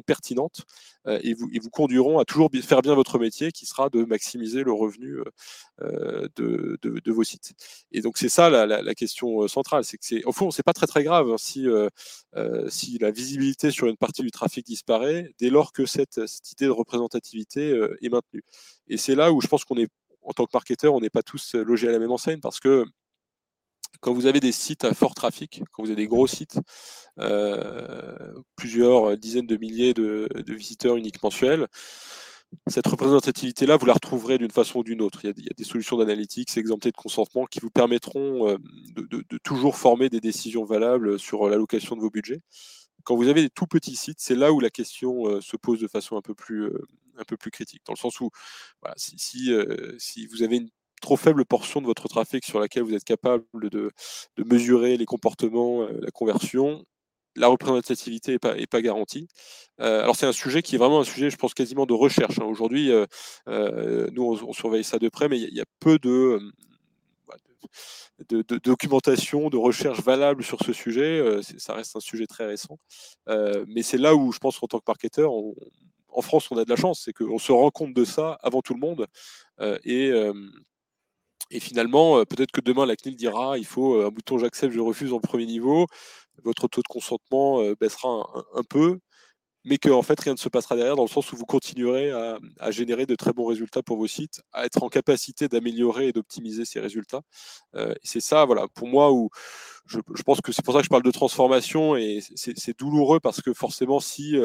pertinentes et vous conduiront à toujours faire bien votre métier, qui sera de maximiser le revenu de vos sites. Et donc c'est ça la question centrale, c'est que au fond c'est pas très très grave hein, si la visibilité sur une partie du trafic disparaît dès lors que cette idée de représentativité est maintenue. Et c'est là où je pense qu'on est, en tant que marketeur, on n'est pas tous logés à la même enseigne, parce que quand vous avez des sites à fort trafic, quand vous avez des gros sites, plusieurs dizaines de milliers de visiteurs uniques mensuels, cette représentativité-là, vous la retrouverez d'une façon ou d'une autre. Il y a des solutions d'analytics exemptées de consentement qui vous permettront de toujours former des décisions valables sur l'allocation de vos budgets. Quand vous avez des tout petits sites, c'est là où la question se pose de façon un peu plus critique, dans le sens où si vous avez une trop faible portion de votre trafic sur laquelle vous êtes capable de mesurer les comportements, la conversion, la représentativité n'est pas garantie. Alors c'est un sujet qui est vraiment un sujet, je pense, quasiment de recherche. Hein. Aujourd'hui, nous on surveille ça de près, mais il y a peu de documentation, de recherche valable sur ce sujet. Ça reste un sujet très récent. Mais c'est là où je pense qu'en tant que marketeur, en France, on a de la chance, c'est qu'on se rend compte de ça avant tout le monde. Et finalement, peut-être que demain, la CNIL dira il faut un bouton j'accepte, je refuse en premier niveau. Votre taux de consentement baissera un peu, mais qu'en fait, rien ne se passera derrière, dans le sens où vous continuerez à générer de très bons résultats pour vos sites, à être en capacité d'améliorer et d'optimiser ces résultats. C'est ça, pour moi, où je pense que c'est pour ça que je parle de transformation, et c'est douloureux, parce que forcément, si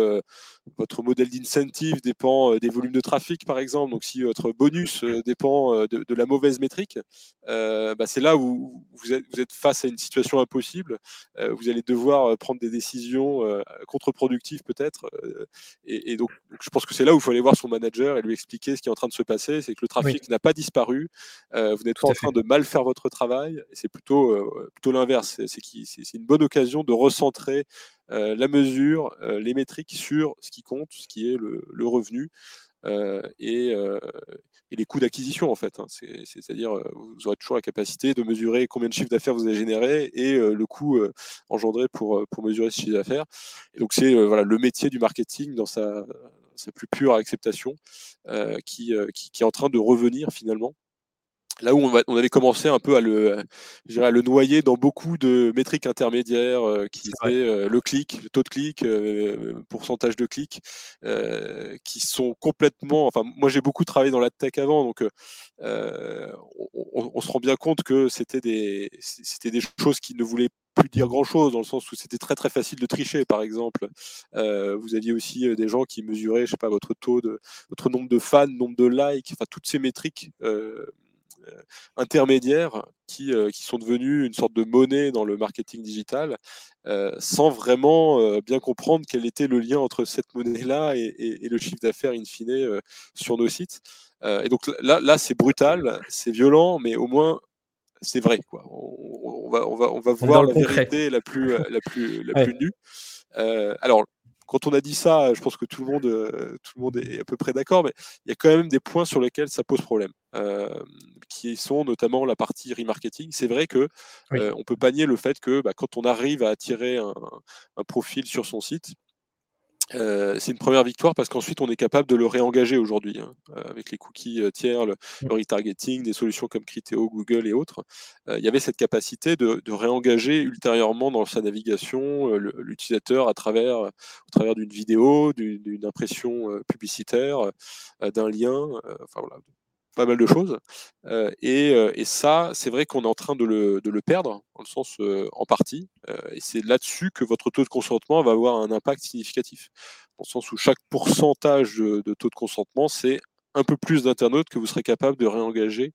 votre modèle d'incentive dépend des volumes de trafic, par exemple, donc si votre bonus dépend de la mauvaise métrique, c'est là où vous êtes face à une situation impossible. Vous allez devoir prendre des décisions contre-productives, peut-être. Et donc, je pense que c'est là où il faut aller voir son manager et lui expliquer ce qui est en train de se passer. C'est que le trafic n'a pas disparu. Vous n'êtes pas en train de mal faire votre travail. C'est plutôt l'inverse. C'est une bonne occasion de recentrer la mesure, les métriques sur ce qui compte, ce qui est le revenu et les coûts d'acquisition, en fait. Hein. C'est-à-dire, vous aurez toujours la capacité de mesurer combien de chiffre d'affaires vous avez généré et le coût engendré pour mesurer ce chiffre d'affaires. Et donc, c'est le métier du marketing dans sa plus pure acceptation qui est en train de revenir, finalement. là où on avait commencé un peu à le noyer dans beaucoup de métriques intermédiaires qui étaient le clic, le taux de clic, pourcentage de clic, qui sont complètement… Enfin, moi, j'ai beaucoup travaillé dans la tech avant, donc on se rend bien compte que c'était des choses qui ne voulaient plus dire grand-chose, dans le sens où c'était très très facile de tricher, par exemple. Vous aviez aussi des gens qui mesuraient, je sais pas, votre taux de, votre nombre de fans, nombre de likes, enfin toutes ces métriques intermédiaires qui sont devenus une sorte de monnaie dans le marketing digital, sans vraiment bien comprendre quel était le lien entre cette monnaie-là et le chiffre d'affaires in fine sur nos sites. Et donc là, c'est brutal, c'est violent, mais au moins c'est vrai, quoi. On va voir la vérité la plus nue. Alors, quand on a dit ça, je pense que tout le monde est à peu près d'accord, mais il y a quand même des points sur lesquels ça pose problème, qui sont notamment la partie remarketing. C'est vrai que on peut pas nier le fait que quand on arrive à attirer un profil sur son site, c'est une première victoire, parce qu'ensuite on est capable de le réengager aujourd'hui, avec les cookies tiers, le retargeting, des solutions comme Critéo, Google et autres. Il y avait cette capacité de réengager ultérieurement dans sa navigation l'utilisateur au travers d'une vidéo, d'une impression publicitaire, d'un lien, enfin voilà, pas mal de choses. Et ça, c'est vrai qu'on est en train de le perdre, dans le sens en partie. Et c'est là-dessus que votre taux de consentement va avoir un impact significatif. Dans le sens où chaque pourcentage de taux de consentement, c'est un peu plus d'internautes que vous serez capable de réengager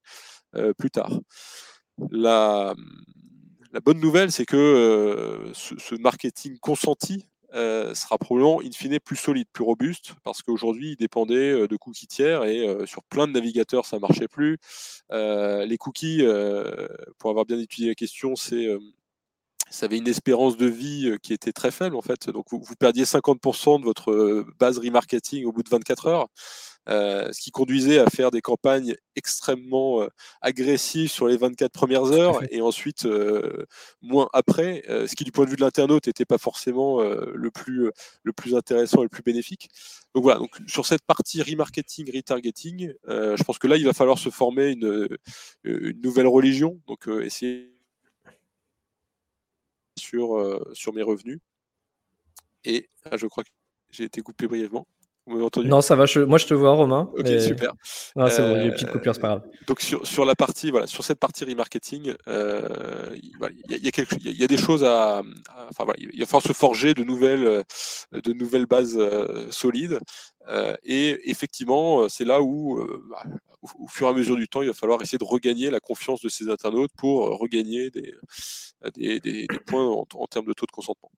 plus tard. La bonne nouvelle, c'est que ce marketing consenti sera probablement in fine plus solide, plus robuste, parce qu'aujourd'hui il dépendait de cookies tiers et sur plein de navigateurs ça ne marchait plus. Les cookies, pour avoir bien étudié la question, ça avait une espérance de vie qui était très faible en fait, donc vous perdiez 50% de votre base remarketing au bout de 24 heures. Ce qui conduisait à faire des campagnes extrêmement agressives sur les 24 premières heures et ensuite moins après, ce qui du point de vue de l'internaute n'était pas forcément le plus intéressant et le plus bénéfique. Donc voilà, donc, sur cette partie remarketing, retargeting, je pense que là il va falloir se former une nouvelle religion, donc essayer sur mes revenus. Et là, je crois que j'ai été coupé brièvement. Vous m'avez entendu ? Non, ça va. Moi, je te vois, Romain. Ok, super. Non, c'est bon, il y a une petite coupure, c'est pas grave. Donc, sur la partie, voilà, sur cette partie remarketing, il y a des choses il va falloir se forger de nouvelles bases solides. Et effectivement, c'est là où, au fur et à mesure du temps, il va falloir essayer de regagner la confiance de ces internautes pour regagner des points en termes de taux de consentement.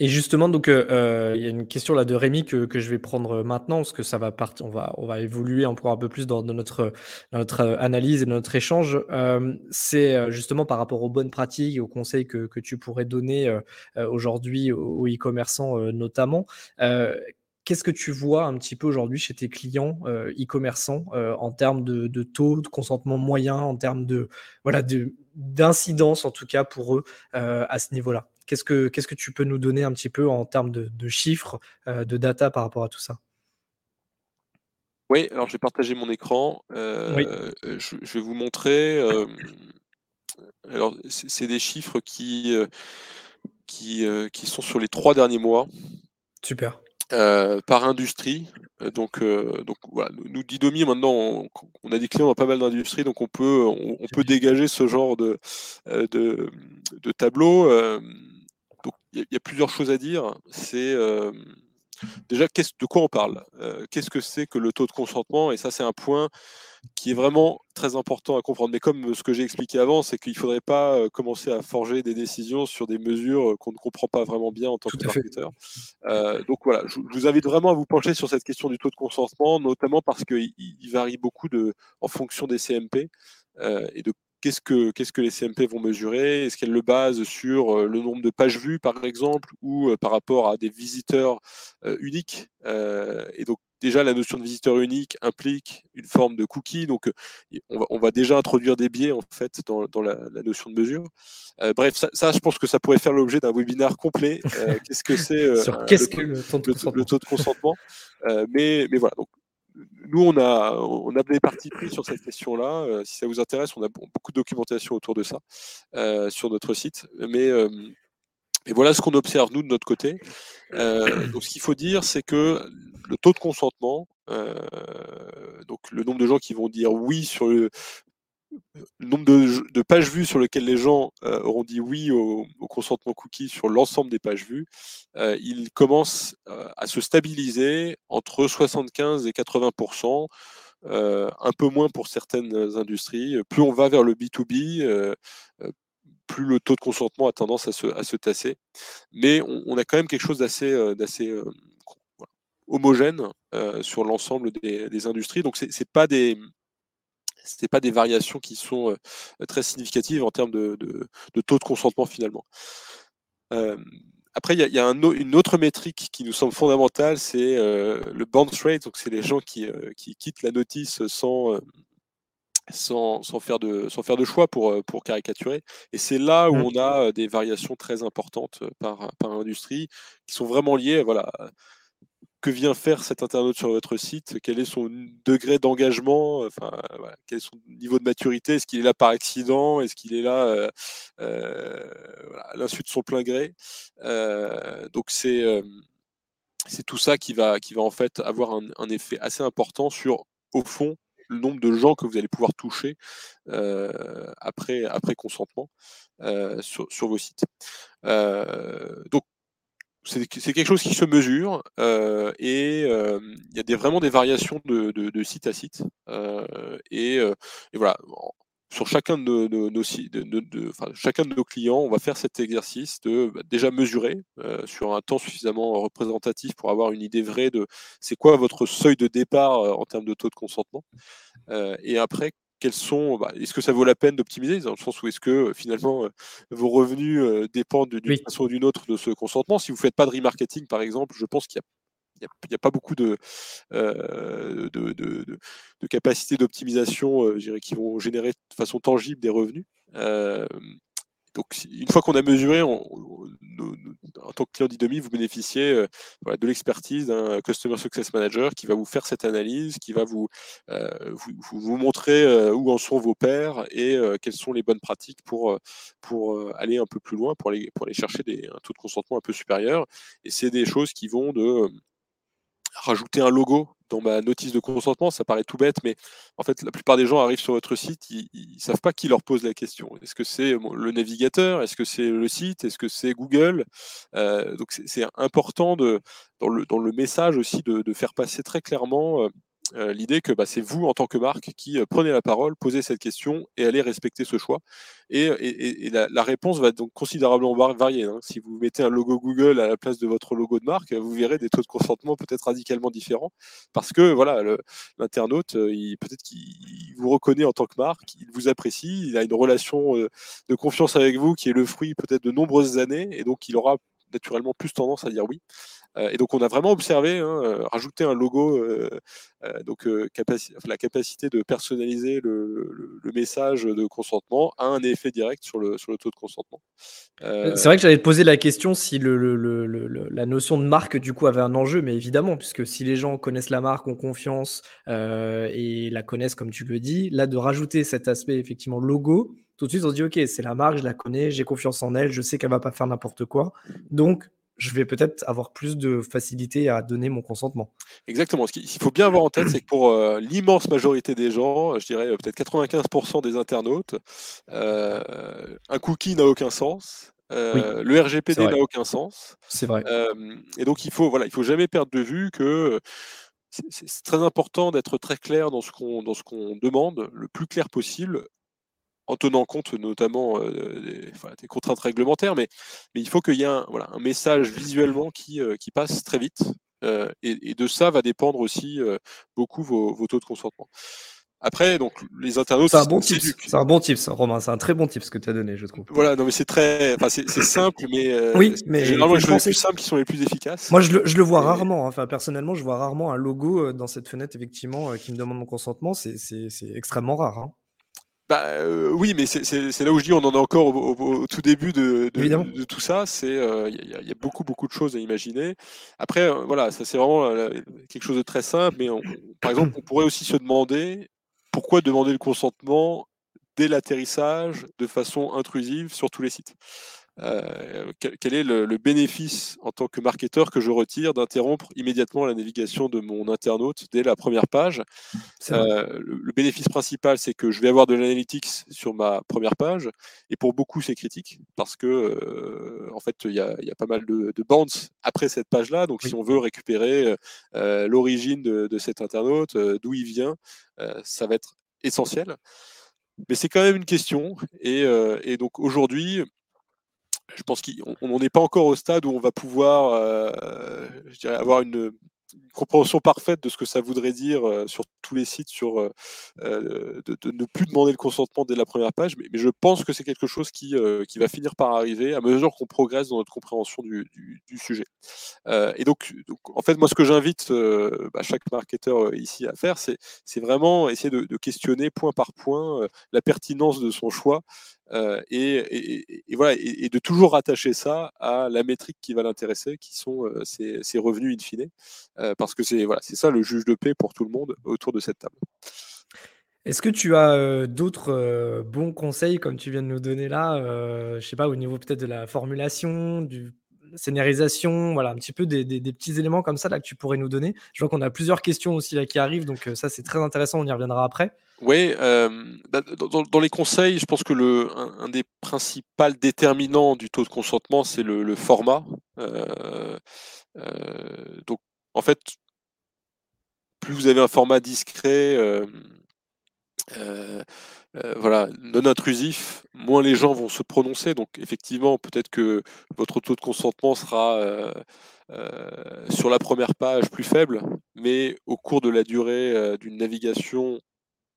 Et justement, donc, y a une question là de Rémi que je vais prendre maintenant, parce que ça va partir, on va évoluer encore un peu plus dans notre analyse et dans notre échange. C'est justement par rapport aux bonnes pratiques et aux conseils que tu pourrais donner aujourd'hui aux e-commerçants notamment. Qu'est-ce que tu vois un petit peu aujourd'hui chez tes clients e-commerçants en termes de taux de consentement moyen, en termes d'incidence en tout cas pour eux à ce niveau-là? Qu'est-ce que tu peux nous donner un petit peu en termes de chiffres, de data par rapport à tout ça ? Oui, alors j'ai partagé mon écran. Je vais vous montrer. Alors, c'est des chiffres qui sont sur les 3 derniers mois. Super. Par industrie. Donc voilà, nous Didomi maintenant on a des clients dans pas mal d'industries, donc on peut dégager ce genre de tableau. Donc il y a plusieurs choses à dire. C'est déjà de quoi on parle. Qu'est-ce que c'est que le taux de consentement ? Et ça, c'est un point qui est vraiment très important à comprendre. Mais comme ce que j'ai expliqué avant, c'est qu'il ne faudrait pas commencer à forger des décisions sur des mesures qu'on ne comprend pas vraiment bien en tant que marketeur. Donc voilà, je vous invite vraiment à vous pencher sur cette question du taux de consentement, notamment parce qu'il varie beaucoup en fonction des CMP et de qu'est-ce que les CMP vont mesurer. Est-ce qu'elles le basent sur le nombre de pages vues, par exemple, ou par rapport à des visiteurs uniques et donc, déjà, la notion de visiteur unique implique une forme de cookie, donc on va déjà introduire des biais en fait dans la notion de mesure. Bref, ça, je pense que ça pourrait faire l'objet d'un webinaire complet. Qu'est-ce que c'est le taux de consentement ? Mais voilà, donc nous, on a des partis pris sur cette question-là. Si ça vous intéresse, on a beaucoup de documentation autour de ça sur notre site. Mais voilà ce qu'on observe, nous, de notre côté. Donc, ce qu'il faut dire, c'est que le taux de consentement, donc le nombre de gens qui vont dire oui sur le nombre de pages vues sur lesquelles les gens auront dit oui au consentement cookie sur l'ensemble des pages vues, il commence à se stabiliser entre 75 et 80%, un peu moins pour certaines industries. Plus on va vers le B2B, plus le taux de consentement a tendance à se tasser. Mais on a quand même quelque chose d'assez homogène sur l'ensemble des industries. Donc, ce n'est pas des variations qui sont très significatives en termes de taux de consentement finalement. Après, il y a une autre métrique qui nous semble fondamentale, c'est le bounce rate. Donc, c'est les gens qui quittent la notice sans faire de choix pour caricaturer. Et c'est là où on a des variations très importantes par industrie qui sont vraiment liées. Voilà. Que vient faire cet internaute sur votre site? Quel est son degré d'engagement? Voilà. Quel est son niveau de maturité? Est-ce qu'il est là par accident? Est-ce qu'il est là à l'insu de son plein gré? Donc c'est tout ça qui va en fait avoir un effet assez important sur, au fond, le nombre de gens que vous allez pouvoir toucher après consentement sur vos sites. Donc c'est quelque chose qui se mesure et il y a vraiment des variations de site à site. Et voilà, sur chacun de nos clients, on va faire cet exercice de déjà mesurer sur un temps suffisamment représentatif pour avoir une idée vraie de c'est quoi votre seuil de départ en termes de taux de consentement. Et après, est-ce que ça vaut la peine d'optimiser, dans le sens où est-ce que finalement vos revenus dépendent d'une façon ou d'une autre de ce consentement? Si vous ne faites pas de remarketing, par exemple, je pense qu'il n'y a pas beaucoup de capacités d'optimisation qui vont générer de façon tangible des revenus. Donc, une fois qu'on a mesuré, en tant que client Didomi, vous bénéficiez de l'expertise d'un Customer Success Manager qui va vous faire cette analyse, qui va vous montrer où en sont vos pairs et quelles sont les bonnes pratiques pour aller un peu plus loin, pour aller chercher un taux de consentement un peu supérieur. Et c'est des choses qui vont de rajouter un logo dans ma notice de consentement. Ça paraît tout bête, mais en fait, la plupart des gens arrivent sur votre site, ils ne savent pas qui leur pose la question. Est-ce que c'est le navigateur? Est-ce que c'est le site? Est-ce que c'est Google? Donc, c'est important, dans le message aussi, de faire passer très clairement l'idée que c'est vous, en tant que marque, qui prenez la parole, posez cette question et allez respecter ce choix. Et la réponse va donc considérablement varier. Si vous mettez un logo Google à la place de votre logo de marque, vous verrez des taux de consentement peut-être radicalement différents, parce que l'internaute, peut-être qu'il vous reconnaît en tant que marque, il vous apprécie, il a une relation de confiance avec vous qui est le fruit peut-être de nombreuses années, et donc il aura naturellement plus tendance à dire oui. Et donc, on a vraiment observé, rajouter un logo, la capacité de personnaliser le message de consentement a un effet direct sur le taux de consentement. C'est vrai que j'allais te poser la question si la notion de marque, du coup, avait un enjeu, mais évidemment, puisque si les gens connaissent la marque, ont confiance et la connaissent, comme tu le dis, là, de rajouter cet aspect, effectivement, logo, tout de suite, on se dit, OK, c'est la marque, je la connais, j'ai confiance en elle, je sais qu'elle ne va pas faire n'importe quoi. Donc, je vais peut-être avoir plus de facilité à donner mon consentement. Exactement. Ce qu'il faut bien avoir en tête, c'est que pour l'immense majorité des gens, je dirais peut-être 95% des internautes, un cookie n'a aucun sens. Oui, le RGPD n'a aucun sens. C'est vrai. Et donc, il faut jamais perdre de vue que c'est très important d'être très clair dans ce qu'on demande, le plus clair possible, en tenant compte notamment des contraintes réglementaires, mais il faut qu'il y ait un message visuellement qui passe très vite. Et de ça va dépendre aussi beaucoup vos taux de consentement. Après, donc, les internautes... C'est un bon tip, ça, Romain. C'est un très bon tip, ce que tu as donné, je trouve. Voilà, non, mais c'est simple, mais... oui, mais... Généralement, les choses les plus simples qui sont les plus efficaces. Moi, je le vois rarement. Personnellement, je vois rarement un logo dans cette fenêtre, effectivement, qui me demande mon consentement. C'est extrêmement rare. Oui, mais c'est là où je dis on en est encore au tout début de tout ça. Il y a beaucoup de choses à imaginer. Après, voilà, ça c'est vraiment quelque chose de très simple. Mais par exemple, on pourrait aussi se demander pourquoi demander le consentement dès l'atterrissage de façon intrusive sur tous les sites. Quel est le bénéfice en tant que marketeur que je retire d'interrompre immédiatement la navigation de mon internaute dès la première page ? Le bénéfice principal, c'est que je vais avoir de l'analytics sur ma première page, et pour beaucoup c'est critique parce que en fait il y a pas mal de bands après cette page-là, donc si on veut récupérer l'origine de cet internaute, d'où il vient, ça va être essentiel. Mais c'est quand même une question, et donc aujourd'hui, je pense qu'on n'est pas encore au stade où on va pouvoir avoir une compréhension parfaite de ce que ça voudrait dire sur tous les sites, de ne plus demander le consentement dès la première page, mais je pense que c'est quelque chose qui va finir par arriver à mesure qu'on progresse dans notre compréhension du sujet. Et donc, en fait, moi, ce que j'invite chaque marketeur ici à faire, c'est vraiment essayer de questionner point par point la pertinence de son choix, et de toujours rattacher ça à la métrique qui va l'intéresser, qui sont ses revenus in fine, parce que c'est ça le juge de paix pour tout le monde autour de cette table. Est-ce que tu as d'autres bons conseils comme tu viens de nous donner là, je sais pas, au niveau peut-être de la formulation, du scénarisation, voilà, un petit peu des petits éléments comme ça là que tu pourrais nous donner. Je vois qu'on a plusieurs questions aussi là qui arrivent, donc ça c'est très intéressant, on y reviendra après. Oui, dans les conseils, je pense que un des principaux déterminants du taux de consentement, c'est le format. Donc, en fait, plus vous avez un format discret, non intrusif, moins les gens vont se prononcer. Donc, effectivement, peut-être que votre taux de consentement sera sur la première page plus faible, mais au cours de la durée d'une navigation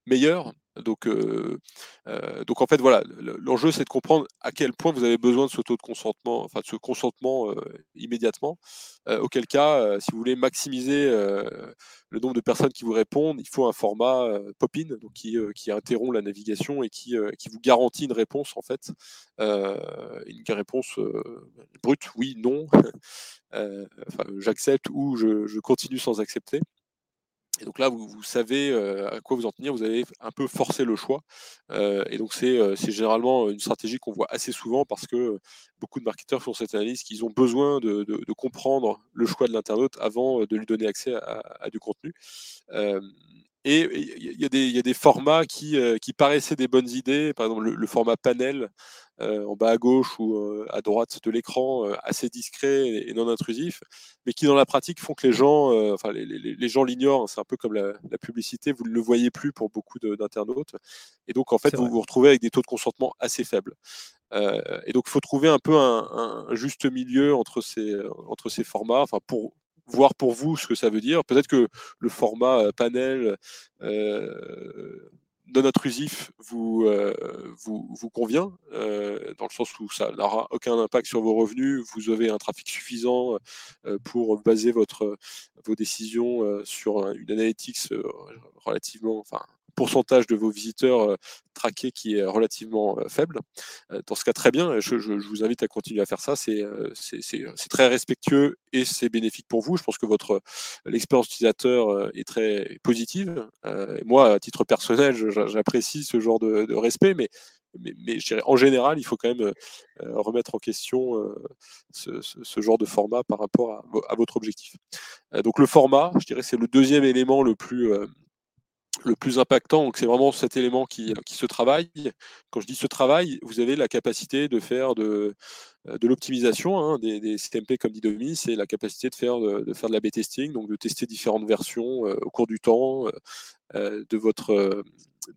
meilleur. Donc en fait voilà, l'enjeu c'est de comprendre à quel point vous avez besoin de ce taux de consentement, enfin de ce consentement immédiatement. Auquel cas, si vous voulez maximiser le nombre de personnes qui vous répondent, il faut un format pop-in, donc qui interrompt la navigation et qui vous garantit une réponse en fait, une réponse brute, oui, non, j'accepte ou je continue sans accepter. Et donc là, vous savez à quoi vous en tenir, vous avez un peu forcé le choix. Et donc c'est généralement une stratégie qu'on voit assez souvent parce que beaucoup de marketeurs font cette analyse qu'ils ont besoin de comprendre le choix de l'internaute avant de lui donner accès à du contenu. Et il y a des formats qui paraissaient des bonnes idées, par exemple le format panel en bas à gauche ou à droite de l'écran, assez discret et non intrusif, mais qui dans la pratique font que les gens, les gens l'ignorent, hein, c'est un peu comme la publicité, vous ne le voyez plus pour beaucoup d'internautes, et donc en fait vous retrouvez avec des taux de consentement assez faibles. Et donc il faut trouver un peu un juste milieu entre ces formats, enfin pour voir pour vous ce que ça veut dire. Peut-être que le format panel non intrusif vous convient, dans le sens où ça n'aura aucun impact sur vos revenus, vous avez un trafic suffisant pour baser vos décisions sur une analytics relativement... pourcentage de vos visiteurs traqués qui est relativement faible. Dans ce cas, très bien, je vous invite à continuer à faire ça, c'est très respectueux et c'est bénéfique pour vous. Je pense que l'expérience utilisateur est très positive. Et moi, à titre personnel, j'apprécie ce genre de respect, mais je dirais, en général, il faut quand même remettre en question ce genre de format par rapport à votre objectif. Donc le format, je dirais, c'est le deuxième élément le plus impactant, donc c'est vraiment cet élément qui se travaille. Quand je dis se travaille, vous avez la capacité de faire de l'optimisation, hein, des CMP comme Didomi, c'est la capacité de faire de l'A/B testing, donc de tester différentes versions au cours du temps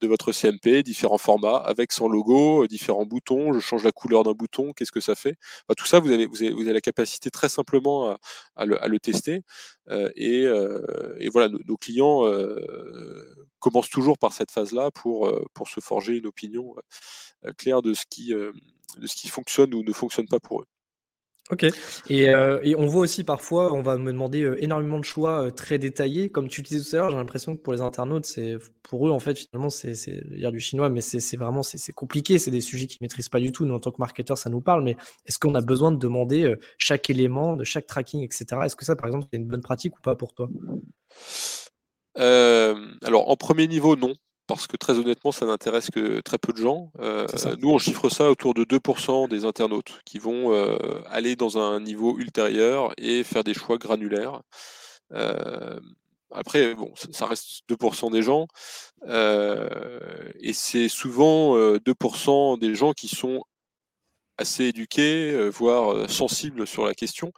de votre CMP, différents formats, avec sans logo, différents boutons, je change la couleur d'un bouton, qu'est-ce que ça fait ? Enfin, tout ça, vous avez la capacité très simplement à le tester. Et voilà, nos clients commencent toujours par cette phase-là pour se forger une opinion claire de ce qui fonctionne ou ne fonctionne pas pour eux. Ok. Et on voit aussi parfois, on va me demander énormément de choix très détaillés. Comme tu disais tout à l'heure, j'ai l'impression que pour les internautes, pour eux, en fait, finalement, c'est lire du chinois, mais c'est vraiment compliqué. C'est des sujets qu'ils ne maîtrisent pas du tout. Nous, en tant que marketeurs, ça nous parle. Mais est-ce qu'on a besoin de demander chaque élément, de chaque tracking, etc. Est-ce que ça, par exemple, c'est une bonne pratique ou pas pour toi ? Alors, en premier niveau, non. Parce que très honnêtement, ça n'intéresse que très peu de gens. Nous, on chiffre ça autour de 2% des internautes qui vont aller dans un niveau ultérieur et faire des choix granulaires. Après, bon, ça reste 2% des gens. Et c'est souvent 2% des gens qui sont assez éduqués, voire sensibles sur la question.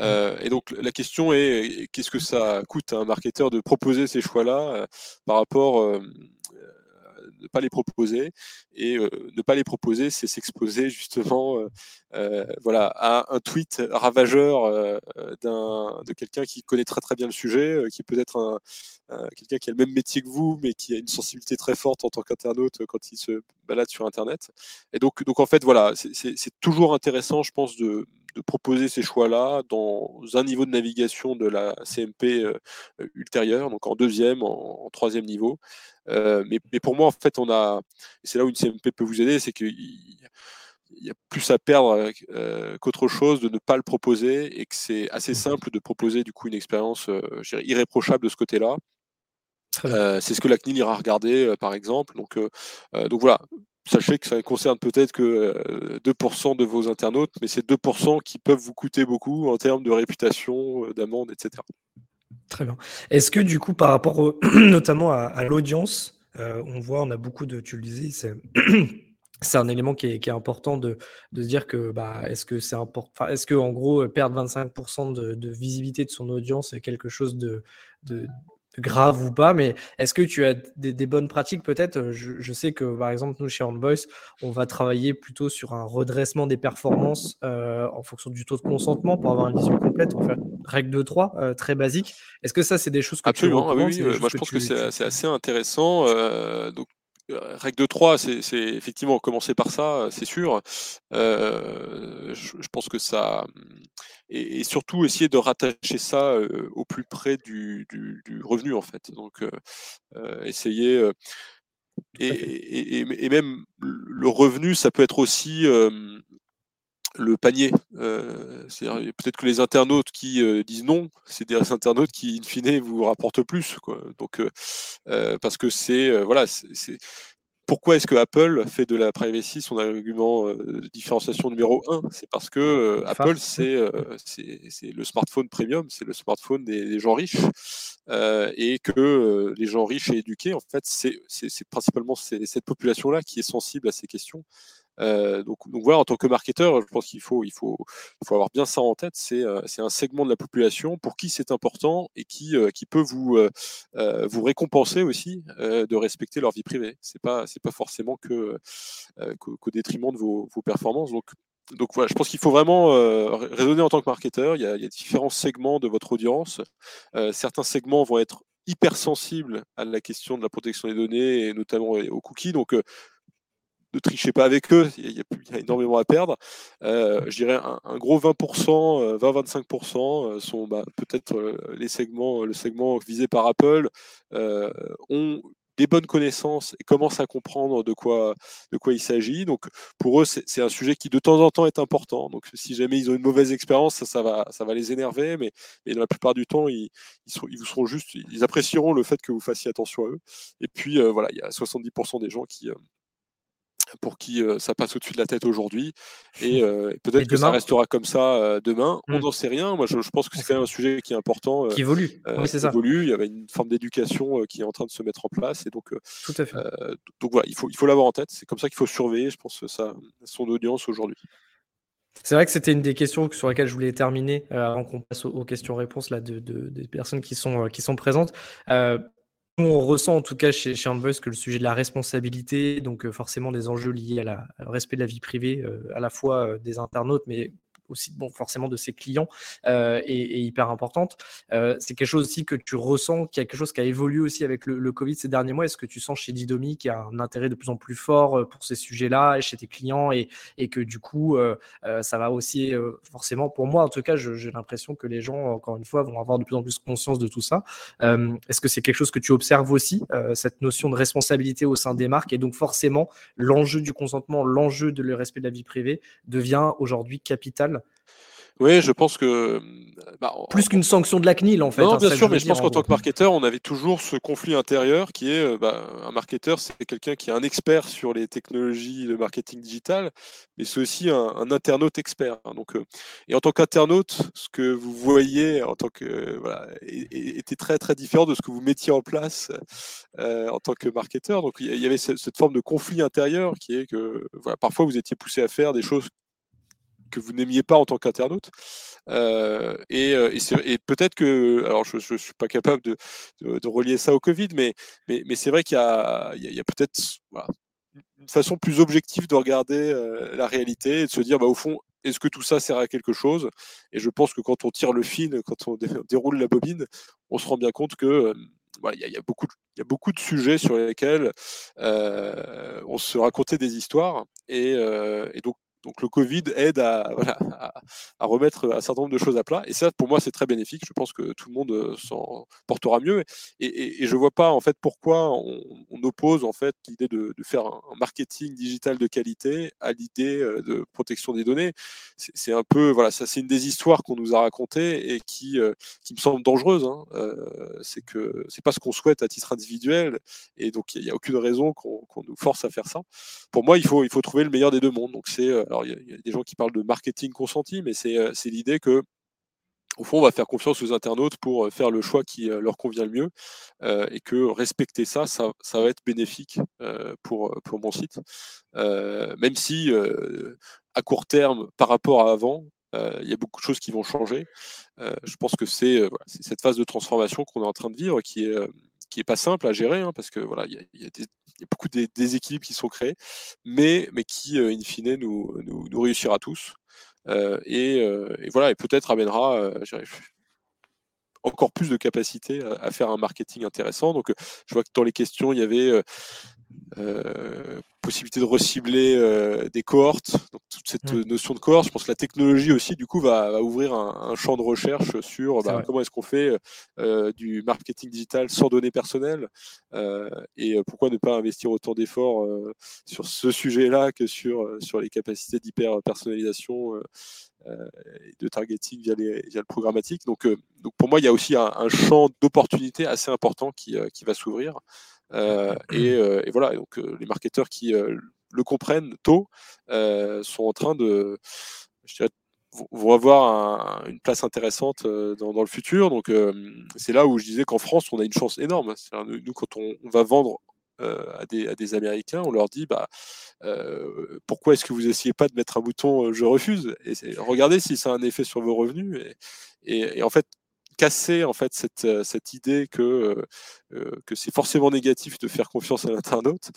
Et donc, la question est, qu'est-ce que ça coûte à un marketeur de proposer ces choix-là par rapport... ne pas les proposer et ne pas les proposer, c'est s'exposer justement à un tweet ravageur de quelqu'un qui connaît très très bien le sujet, qui peut être quelqu'un qui a le même métier que vous mais qui a une sensibilité très forte en tant qu'internaute quand il se balade sur internet. Et donc en fait voilà, c'est toujours intéressant je pense de proposer ces choix-là dans un niveau de navigation de la CMP ultérieure, donc en deuxième, en troisième niveau. Mais pour moi, en fait, c'est là où une CMP peut vous aider, c'est qu'il y a plus à perdre qu'autre chose de ne pas le proposer et que c'est assez simple de proposer du coup une expérience irréprochable de ce côté-là. C'est ce que la CNIL ira regarder, par exemple. Donc voilà. Sachez que ça concerne peut-être que 2% de vos internautes, mais c'est 2% qui peuvent vous coûter beaucoup en termes de réputation, d'amende, etc. Très bien. Est-ce que du coup, par rapport notamment à l'audience, on a beaucoup de, tu le disais, c'est un élément qui est important de se dire que est-ce que en gros perdre 25% de visibilité de son audience est quelque chose de grave ou pas, mais est-ce que tu as des bonnes pratiques peut-être ? Je sais que par exemple nous chez Handboys, on va travailler plutôt sur un redressement des performances en fonction du taux de consentement pour avoir une vision complète, en fait. Règle de 3, très basique. Est-ce que ça c'est des choses que absolument, tu oui, moi je pense que c'est assez intéressant. Donc règle de 3, c'est effectivement commencer par ça, c'est sûr. Je pense que ça... Et surtout essayer de rattacher ça au plus près du revenu, en fait. Donc essayer... Et même le revenu, ça peut être aussi... le panier, c'est-à-dire peut-être que les internautes qui disent non, c'est des internautes qui, in fine, vous rapportent plus, quoi. Donc, parce que c'est pourquoi est-ce que Apple fait de la privacy son argument de différenciation numéro 1 ? C'est parce que Apple, c'est le smartphone premium, c'est le smartphone des gens riches, et que les gens riches et éduqués, en fait, c'est principalement cette population-là qui est sensible à ces questions. Donc voilà, en tant que marketeur, je pense qu'il faut avoir bien ça en tête. C'est un segment de la population pour qui c'est important et qui peut vous récompenser aussi de respecter leur vie privée. C'est pas forcément qu'au détriment de vos performances. Donc voilà, je pense qu'il faut vraiment raisonner en tant que marketeur. Il y a différents segments de votre audience. Certains segments vont être hypersensibles à la question de la protection des données et notamment aux cookies. Donc ne trichez pas avec eux, il y a énormément à perdre. Je dirais un gros 20%, 20-25% sont peut-être le segment visé par Apple, ont des bonnes connaissances et commencent à comprendre de quoi il s'agit. Donc pour eux, c'est un sujet qui de temps en temps est important. Donc si jamais ils ont une mauvaise expérience, ça va les énerver, mais la plupart du temps, ils apprécieront le fait que vous fassiez attention à eux. Et puis voilà, il y a 70% des gens pour qui ça passe au-dessus de la tête aujourd'hui et peut-être que ça restera comme ça demain. On n'en sait rien. Moi, je pense que c'est quand même un sujet qui est important. Qui évolue. Oui, c'est ça. Il y avait une forme d'éducation qui est en train de se mettre en place. Et donc, tout à fait. Donc voilà, il faut l'avoir en tête. C'est comme ça qu'il faut surveiller, je pense, son audience aujourd'hui. C'est vrai que c'était une des questions sur laquelle je voulais terminer avant qu'on passe aux questions-réponses là, des personnes qui sont présentes. On ressent en tout cas chez Handboys que le sujet de la responsabilité, donc forcément des enjeux liés au respect de la vie privée, à la fois des internautes, mais aussi bon, forcément de ses clients est hyper importante. C'est quelque chose aussi que tu ressens, qu'il y a quelque chose qui a évolué aussi avec le Covid ces derniers mois. Est-ce que tu sens chez Didomi qu'il y a un intérêt de plus en plus fort pour ces sujets-là chez tes clients et que du coup, ça va aussi forcément, pour moi en tout cas, j'ai l'impression que les gens, encore une fois, vont avoir de plus en plus conscience de tout ça. Est-ce que c'est quelque chose que tu observes aussi, cette notion de responsabilité au sein des marques, et donc forcément l'enjeu du consentement, l'enjeu de le respect de la vie privée devient aujourd'hui capital? Oui, je pense que... plus qu'une sanction de la CNIL, en fait. Non, bien sûr, mais je pense qu'en tant que marketeur, on avait toujours ce conflit intérieur qui est, un marketeur, c'est quelqu'un qui est un expert sur les technologies de marketing digital, mais c'est aussi un internaute expert. Donc, et en tant qu'internaute, ce que vous voyez en tant que, était très, très différent de ce que vous mettiez en place en tant que marketeur. Donc, il y avait cette forme de conflit intérieur qui est que, parfois, vous étiez poussé à faire des choses que vous n'aimiez pas en tant qu'internaute. Et peut-être que, alors je ne suis pas capable de relier ça au Covid, mais c'est vrai qu'il y a peut-être une façon plus objective de regarder la réalité et de se dire, au fond, est-ce que tout ça sert à quelque chose ? Et je pense que quand on tire le fil, quand on déroule la bobine, on se rend bien compte que il y a beaucoup de sujets sur lesquels on se racontait des histoires. Donc, le Covid aide à remettre un certain nombre de choses à plat. Et ça, pour moi, c'est très bénéfique. Je pense que tout le monde s'en portera mieux. Et je ne vois pas, en fait, pourquoi on oppose, en fait, l'idée de faire un marketing digital de qualité à l'idée de protection des données. C'est un peu, c'est une des histoires qu'on nous a racontées et qui me semble dangereuse. C'est que ce n'est pas ce qu'on souhaite à titre individuel. Et donc, il n'y a aucune raison qu'on nous force à faire ça. Pour moi, il faut trouver le meilleur des deux mondes. Donc, il y a des gens qui parlent de marketing consenti, mais c'est l'idée que, au fond, on va faire confiance aux internautes pour faire le choix qui leur convient le mieux, et que respecter ça va être bénéfique pour mon site, même si à court terme, par rapport à avant, il y a beaucoup de choses qui vont changer. Je pense que c'est cette phase de transformation qu'on est en train de vivre qui est pas simple à gérer, parce que il y a beaucoup de déséquilibres qui sont créés, mais qui, in fine, nous réussira tous. Et peut-être amènera encore plus de capacité à faire un marketing intéressant. Donc, je vois que dans les questions, il y avait... possibilité de recibler des cohortes, donc toute cette notion de cohorte. Je pense que la technologie aussi, du coup, va ouvrir un champ de recherche sur comment est-ce qu'on fait du marketing digital sans données personnelles, et pourquoi ne pas investir autant d'efforts sur ce sujet-là que sur les capacités d'hyper-personnalisation de targeting via le programmatique. Donc pour moi, il y a aussi un champ d'opportunités assez important qui va s'ouvrir. Donc les marketeurs qui le comprennent tôt sont en train de, vont avoir une place intéressante dans le futur. Donc c'est là où je disais qu'en France on a une chance énorme. C'est-à-dire, nous, quand on va vendre à des Américains, on leur dit pourquoi est-ce que vous essayez pas de mettre un bouton je refuse, et regardez si ça a un effet sur vos revenus, et en fait casser en fait cette idée que c'est forcément négatif de faire confiance à l'internaute.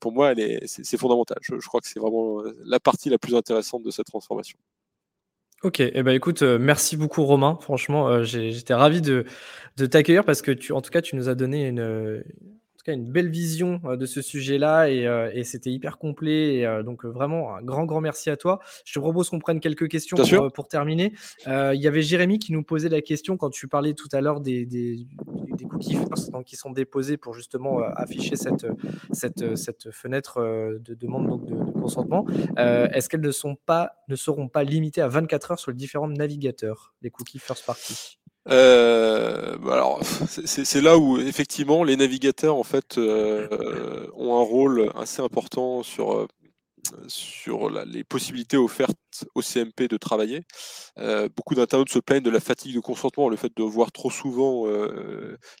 Pour moi, c'est fondamental. Je crois que c'est vraiment la partie la plus intéressante de cette transformation. Ok, écoute, merci beaucoup Romain. Franchement, j'étais ravi de t'accueillir, parce que tu nous as donné une belle vision de ce sujet-là, et c'était hyper complet, et donc vraiment un grand merci à toi. Je te propose qu'on prenne quelques questions pour terminer. Il y avait Jérémy qui nous posait la question quand tu parlais tout à l'heure des cookies first, donc qui sont déposés pour justement afficher cette fenêtre de demande de consentement. Est-ce qu'elles ne seront pas limitées à 24 heures sur les différents navigateurs, les cookies first party? Alors, c'est là où effectivement les navigateurs en fait ont un rôle assez important sur les possibilités offertes au CMP de travailler. Beaucoup d'internautes se plaignent de la fatigue de consentement, le fait de voir trop souvent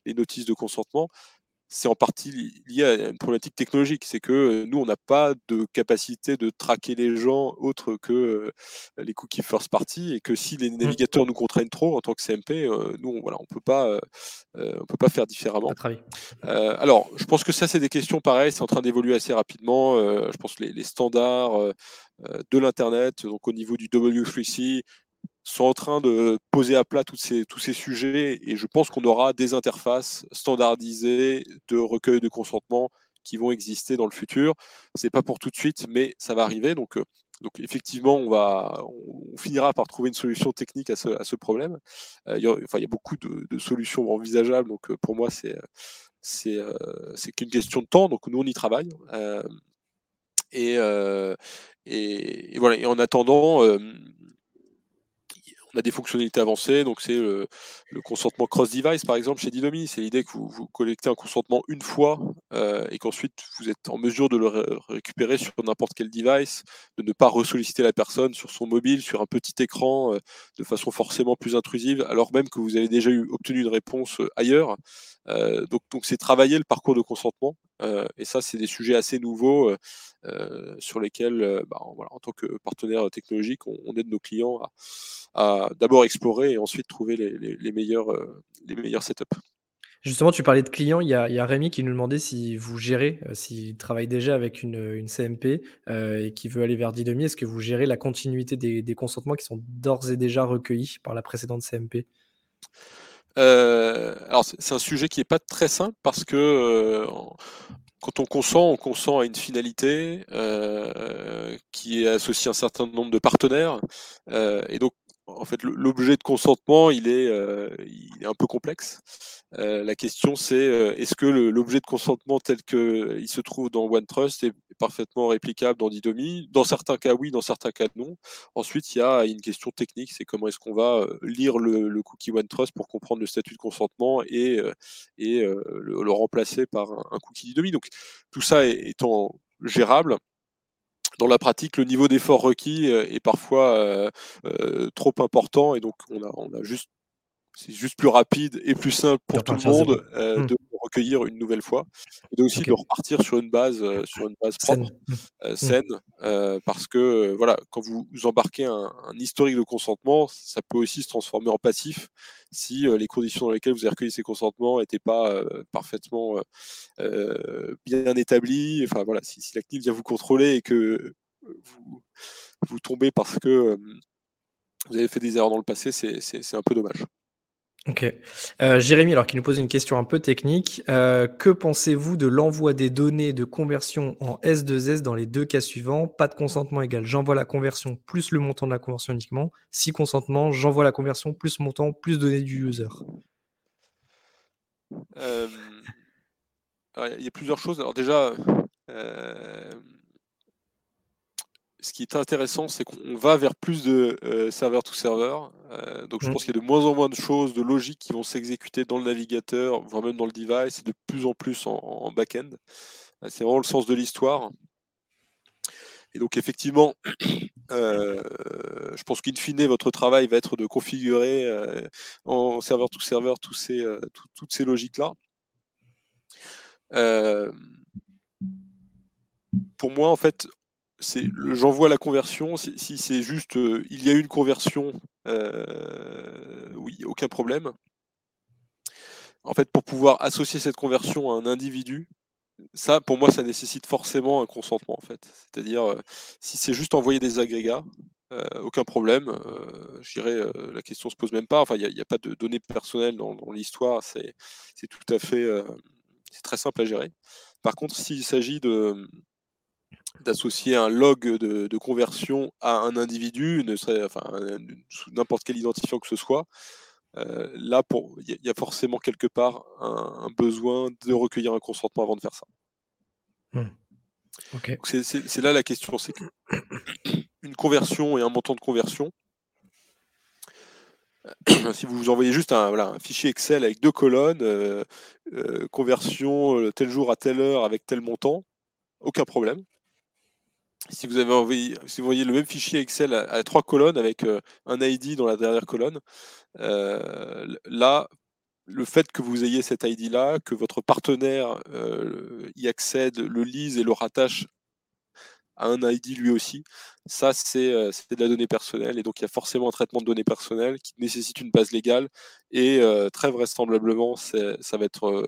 les notices de consentement. c'est en partie lié à une problématique technologique. C'est que nous, on n'a pas de capacité de traquer les gens autres que les cookies first party, et que si les navigateurs nous contraignent trop en tant que CMP, nous, voilà, on peut pas faire différemment. Alors, je pense que ça, c'est des questions pareilles, c'est en train d'évoluer assez rapidement. Je pense que les standards de l'Internet, donc au niveau du W3C, sont en train de poser à plat tous ces sujets, et je pense qu'on aura des interfaces standardisées de recueil de consentement qui vont exister dans le futur. C'est pas pour tout de suite, mais ça va arriver. Donc effectivement, on finira par trouver une solution technique à ce problème. Il y a beaucoup de solutions envisageables, donc pour moi, c'est qu'une question de temps. Donc nous, on y travaille. Et voilà. Et en attendant, on a des fonctionnalités avancées, donc c'est le consentement cross-device, par exemple, chez Didomi. C'est l'idée que vous collectez un consentement une fois et qu'ensuite, vous êtes en mesure de le récupérer sur n'importe quel device, de ne pas ressolliciter la personne sur son mobile, sur un petit écran, de façon forcément plus intrusive, alors même que vous avez déjà obtenu une réponse ailleurs. Donc c'est travailler le parcours de consentement. Et ça, c'est des sujets assez nouveaux sur lesquels, en tant que partenaire technologique, on aide nos clients à d'abord explorer et ensuite trouver les meilleurs setups. Justement, tu parlais de clients. Il y a Rémi qui nous demandait si vous gérez, s'il travaille déjà avec une CMP et qui veut aller vers Didomi, est-ce que vous gérez la continuité des consentements qui sont d'ores et déjà recueillis par la précédente CMP ? Alors c'est un sujet qui n'est pas très simple, parce que quand on consent à une finalité qui associe un certain nombre de partenaires, et donc en fait l'objet de consentement il est un peu complexe. La question c'est est-ce que l'objet de consentement tel qu'il se trouve dans OneTrust est parfaitement réplicable dans Didomi? Dans certains cas oui, dans certains cas non. Ensuite, il y a une question technique, c'est comment est-ce qu'on va lire le cookie OneTrust pour comprendre le statut de consentement et le remplacer par un cookie Didomi. Donc tout ça étant gérable, dans la pratique, le niveau d'effort requis est parfois trop important, et donc c'est juste plus rapide et plus simple pour tout le monde de recueillir une nouvelle fois, et aussi de repartir sur une base propre, saine, parce que voilà, quand vous embarquez un historique de consentement, ça peut aussi se transformer en passif si les conditions dans lesquelles vous avez recueilli ces consentements n'étaient pas parfaitement bien établies. Enfin voilà, si la CNIL vient vous contrôler et que vous tombez parce que vous avez fait des erreurs dans le passé, c'est un peu dommage. Ok. Jérémy, alors, qui nous pose une question un peu technique. Que pensez-vous de l'envoi des données de conversion en S2S dans les deux cas suivants? Pas de consentement égale j'envoie la conversion plus le montant de la conversion uniquement. Si consentement, j'envoie la conversion plus montant plus données du user. Il y a plusieurs choses. Alors déjà, ce qui est intéressant, c'est qu'on va vers plus de serveur to serveur. Donc je pense qu'il y a de moins en moins de choses, de logiques qui vont s'exécuter dans le navigateur, voire même dans le device, et de plus en plus en back-end. C'est vraiment le sens de l'histoire. Et donc effectivement, je pense qu'in fine, votre travail va être de configurer en serveur to serveur toutes ces logiques-là. Pour moi, en fait, j'envoie la conversion. Si c'est juste il y a une conversion, oui, aucun problème. En fait, pour pouvoir associer cette conversion à un individu, ça, pour moi, ça nécessite forcément un consentement, en fait. C'est-à-dire, si c'est juste envoyer des agrégats, aucun problème. La question se pose même pas. Enfin, il n'y a pas de données personnelles dans l'histoire. C'est tout à fait, c'est très simple à gérer. Par contre, s'il s'agit d'associer un log de conversion à un individu, sous n'importe quel identifiant que ce soit, là, il y a forcément quelque part un besoin de recueillir un consentement avant de faire ça. Okay. Donc c'est là la question, c'est qu'une conversion et un montant de conversion, si vous envoyez juste un fichier Excel avec deux colonnes, conversion tel jour à telle heure avec tel montant, aucun problème. Si vous envoyez le même fichier Excel à trois colonnes avec un ID dans la dernière colonne, là, le fait que vous ayez cet ID-là, que votre partenaire y accède, le lise et le rattache à un ID lui aussi, ça c'est de la donnée personnelle, et donc il y a forcément un traitement de données personnelles qui nécessite une base légale, et très vraisemblablement ça va être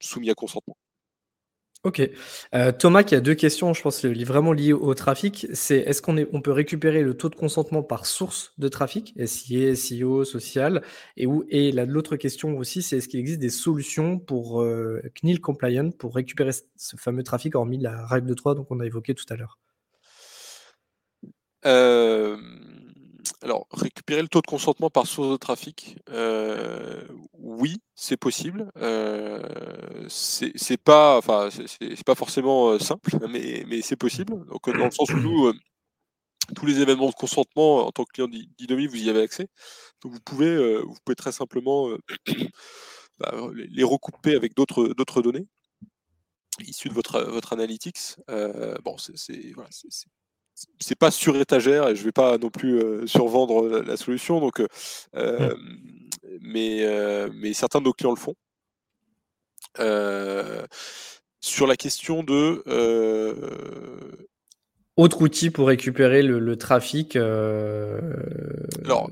soumis à consentement. Ok. Thomas, qui a deux questions, je pense vraiment liées au trafic. C'est est-ce qu'on peut récupérer le taux de consentement par source de trafic, SIA, SEO, social, et l'autre question aussi, c'est est-ce qu'il existe des solutions pour CNIL compliant pour récupérer ce fameux trafic, hormis la règle de 3 qu'on a évoquée tout à l'heure. Alors, récupérer le taux de consentement par source de trafic, oui, c'est possible. C'est pas forcément simple, mais c'est possible. Donc, dans le sens où nous, tous les événements de consentement en tant que client d'Idomi, vous y avez accès. Donc, vous pouvez très simplement les recouper avec d'autres données issues de votre analytics. C'est pas sur étagère, et je vais pas non plus survendre la solution, donc mais certains de nos clients le font. Sur la question de autre outil pour récupérer le trafic. Alors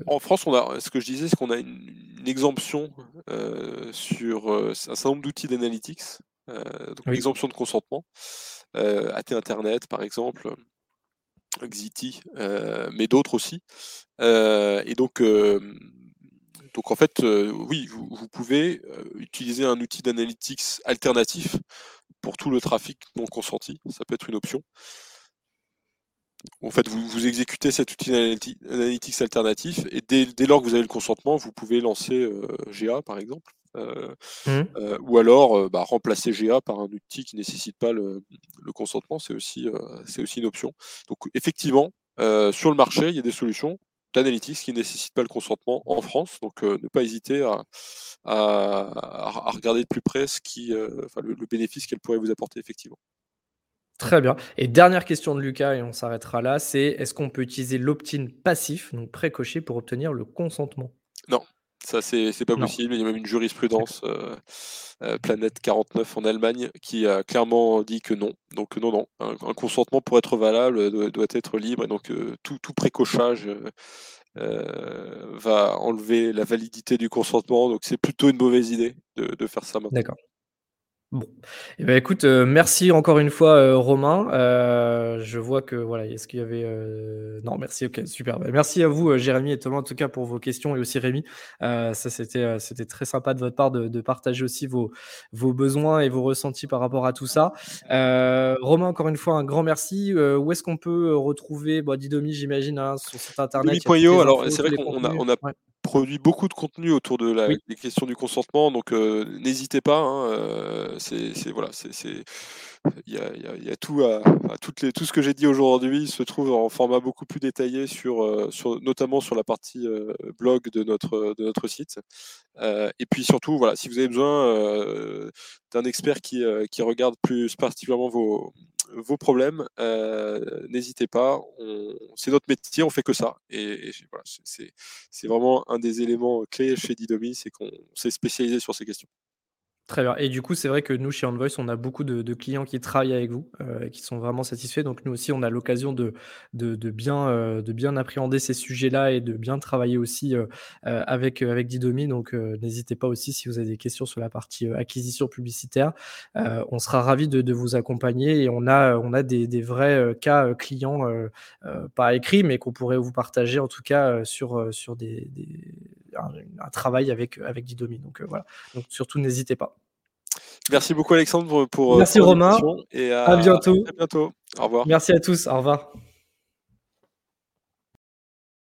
en France, on a une exemption sur un certain nombre d'outils d'analytics, exemption de consentement, AT Internet par exemple. Xiti, mais d'autres aussi. Et donc en fait, oui, vous pouvez utiliser un outil d'analytics alternatif pour tout le trafic non consenti. Ça peut être une option. En fait, vous exécutez cet outil d'analytics alternatif, et dès lors que vous avez le consentement, vous pouvez lancer GA, par exemple. Ou alors remplacer GA par un outil qui ne nécessite pas le consentement, c'est aussi une option. Donc effectivement, sur le marché, il y a des solutions d'analytics qui ne nécessitent pas le consentement en France, donc ne pas hésiter à regarder de plus près le bénéfice qu'elle pourrait vous apporter effectivement. Très bien. Et dernière question de Lucas, et on s'arrêtera là, c'est est-ce qu'on peut utiliser l'opt-in passif, donc pré-coché, pour obtenir le consentement ? Non. Ça, c'est pas possible. Il y a même une jurisprudence, Planète 49 en Allemagne, qui a clairement dit que non. Donc non. Un consentement, pour être valable, doit être libre. Et donc tout précochage va enlever la validité du consentement. Donc c'est plutôt une mauvaise idée de faire ça maintenant. D'accord. Bon, eh bien, écoute, merci encore une fois Romain, je vois que est-ce qu'il y avait... Non, merci, ok, super, merci à vous Jérémy et Thomas en tout cas pour vos questions, et aussi Rémi, ça c'était très sympa de votre part de partager aussi vos besoins et vos ressentis par rapport à tout ça. Romain, encore une fois un grand merci, où est-ce qu'on peut retrouver Didomi, j'imagine, hein, sur site internet Didomi.io, alors c'est vrai qu'on a produit beaucoup de contenu autour de des questions du consentement, donc n'hésitez pas, hein, il y a tout à tout ce que j'ai dit aujourd'hui se trouve en format beaucoup plus détaillé notamment sur la partie blog de notre site, et puis surtout si vous avez besoin d'un expert qui regarde plus particulièrement vos problèmes, n'hésitez pas, c'est notre métier, on fait que ça, et c'est vraiment un des éléments clés chez Didomi, c'est qu'on s'est spécialisé sur ces questions. Très bien. Et du coup, c'est vrai que nous, chez OnVoice, on a beaucoup de clients qui travaillent avec vous, qui sont vraiment satisfaits. Donc, nous aussi, on a l'occasion de bien appréhender ces sujets-là et de bien travailler aussi avec Didomi. Donc, n'hésitez pas aussi si vous avez des questions sur la partie acquisition publicitaire. On sera ravis de vous accompagner, et on a des vrais cas clients, pas écrits, mais qu'on pourrait vous partager en tout cas sur un travail avec Didomi. Donc, voilà. Donc, surtout, n'hésitez pas. Merci beaucoup Alexandre pour Merci Romain, et à bientôt. Au revoir. Merci à tous, au revoir.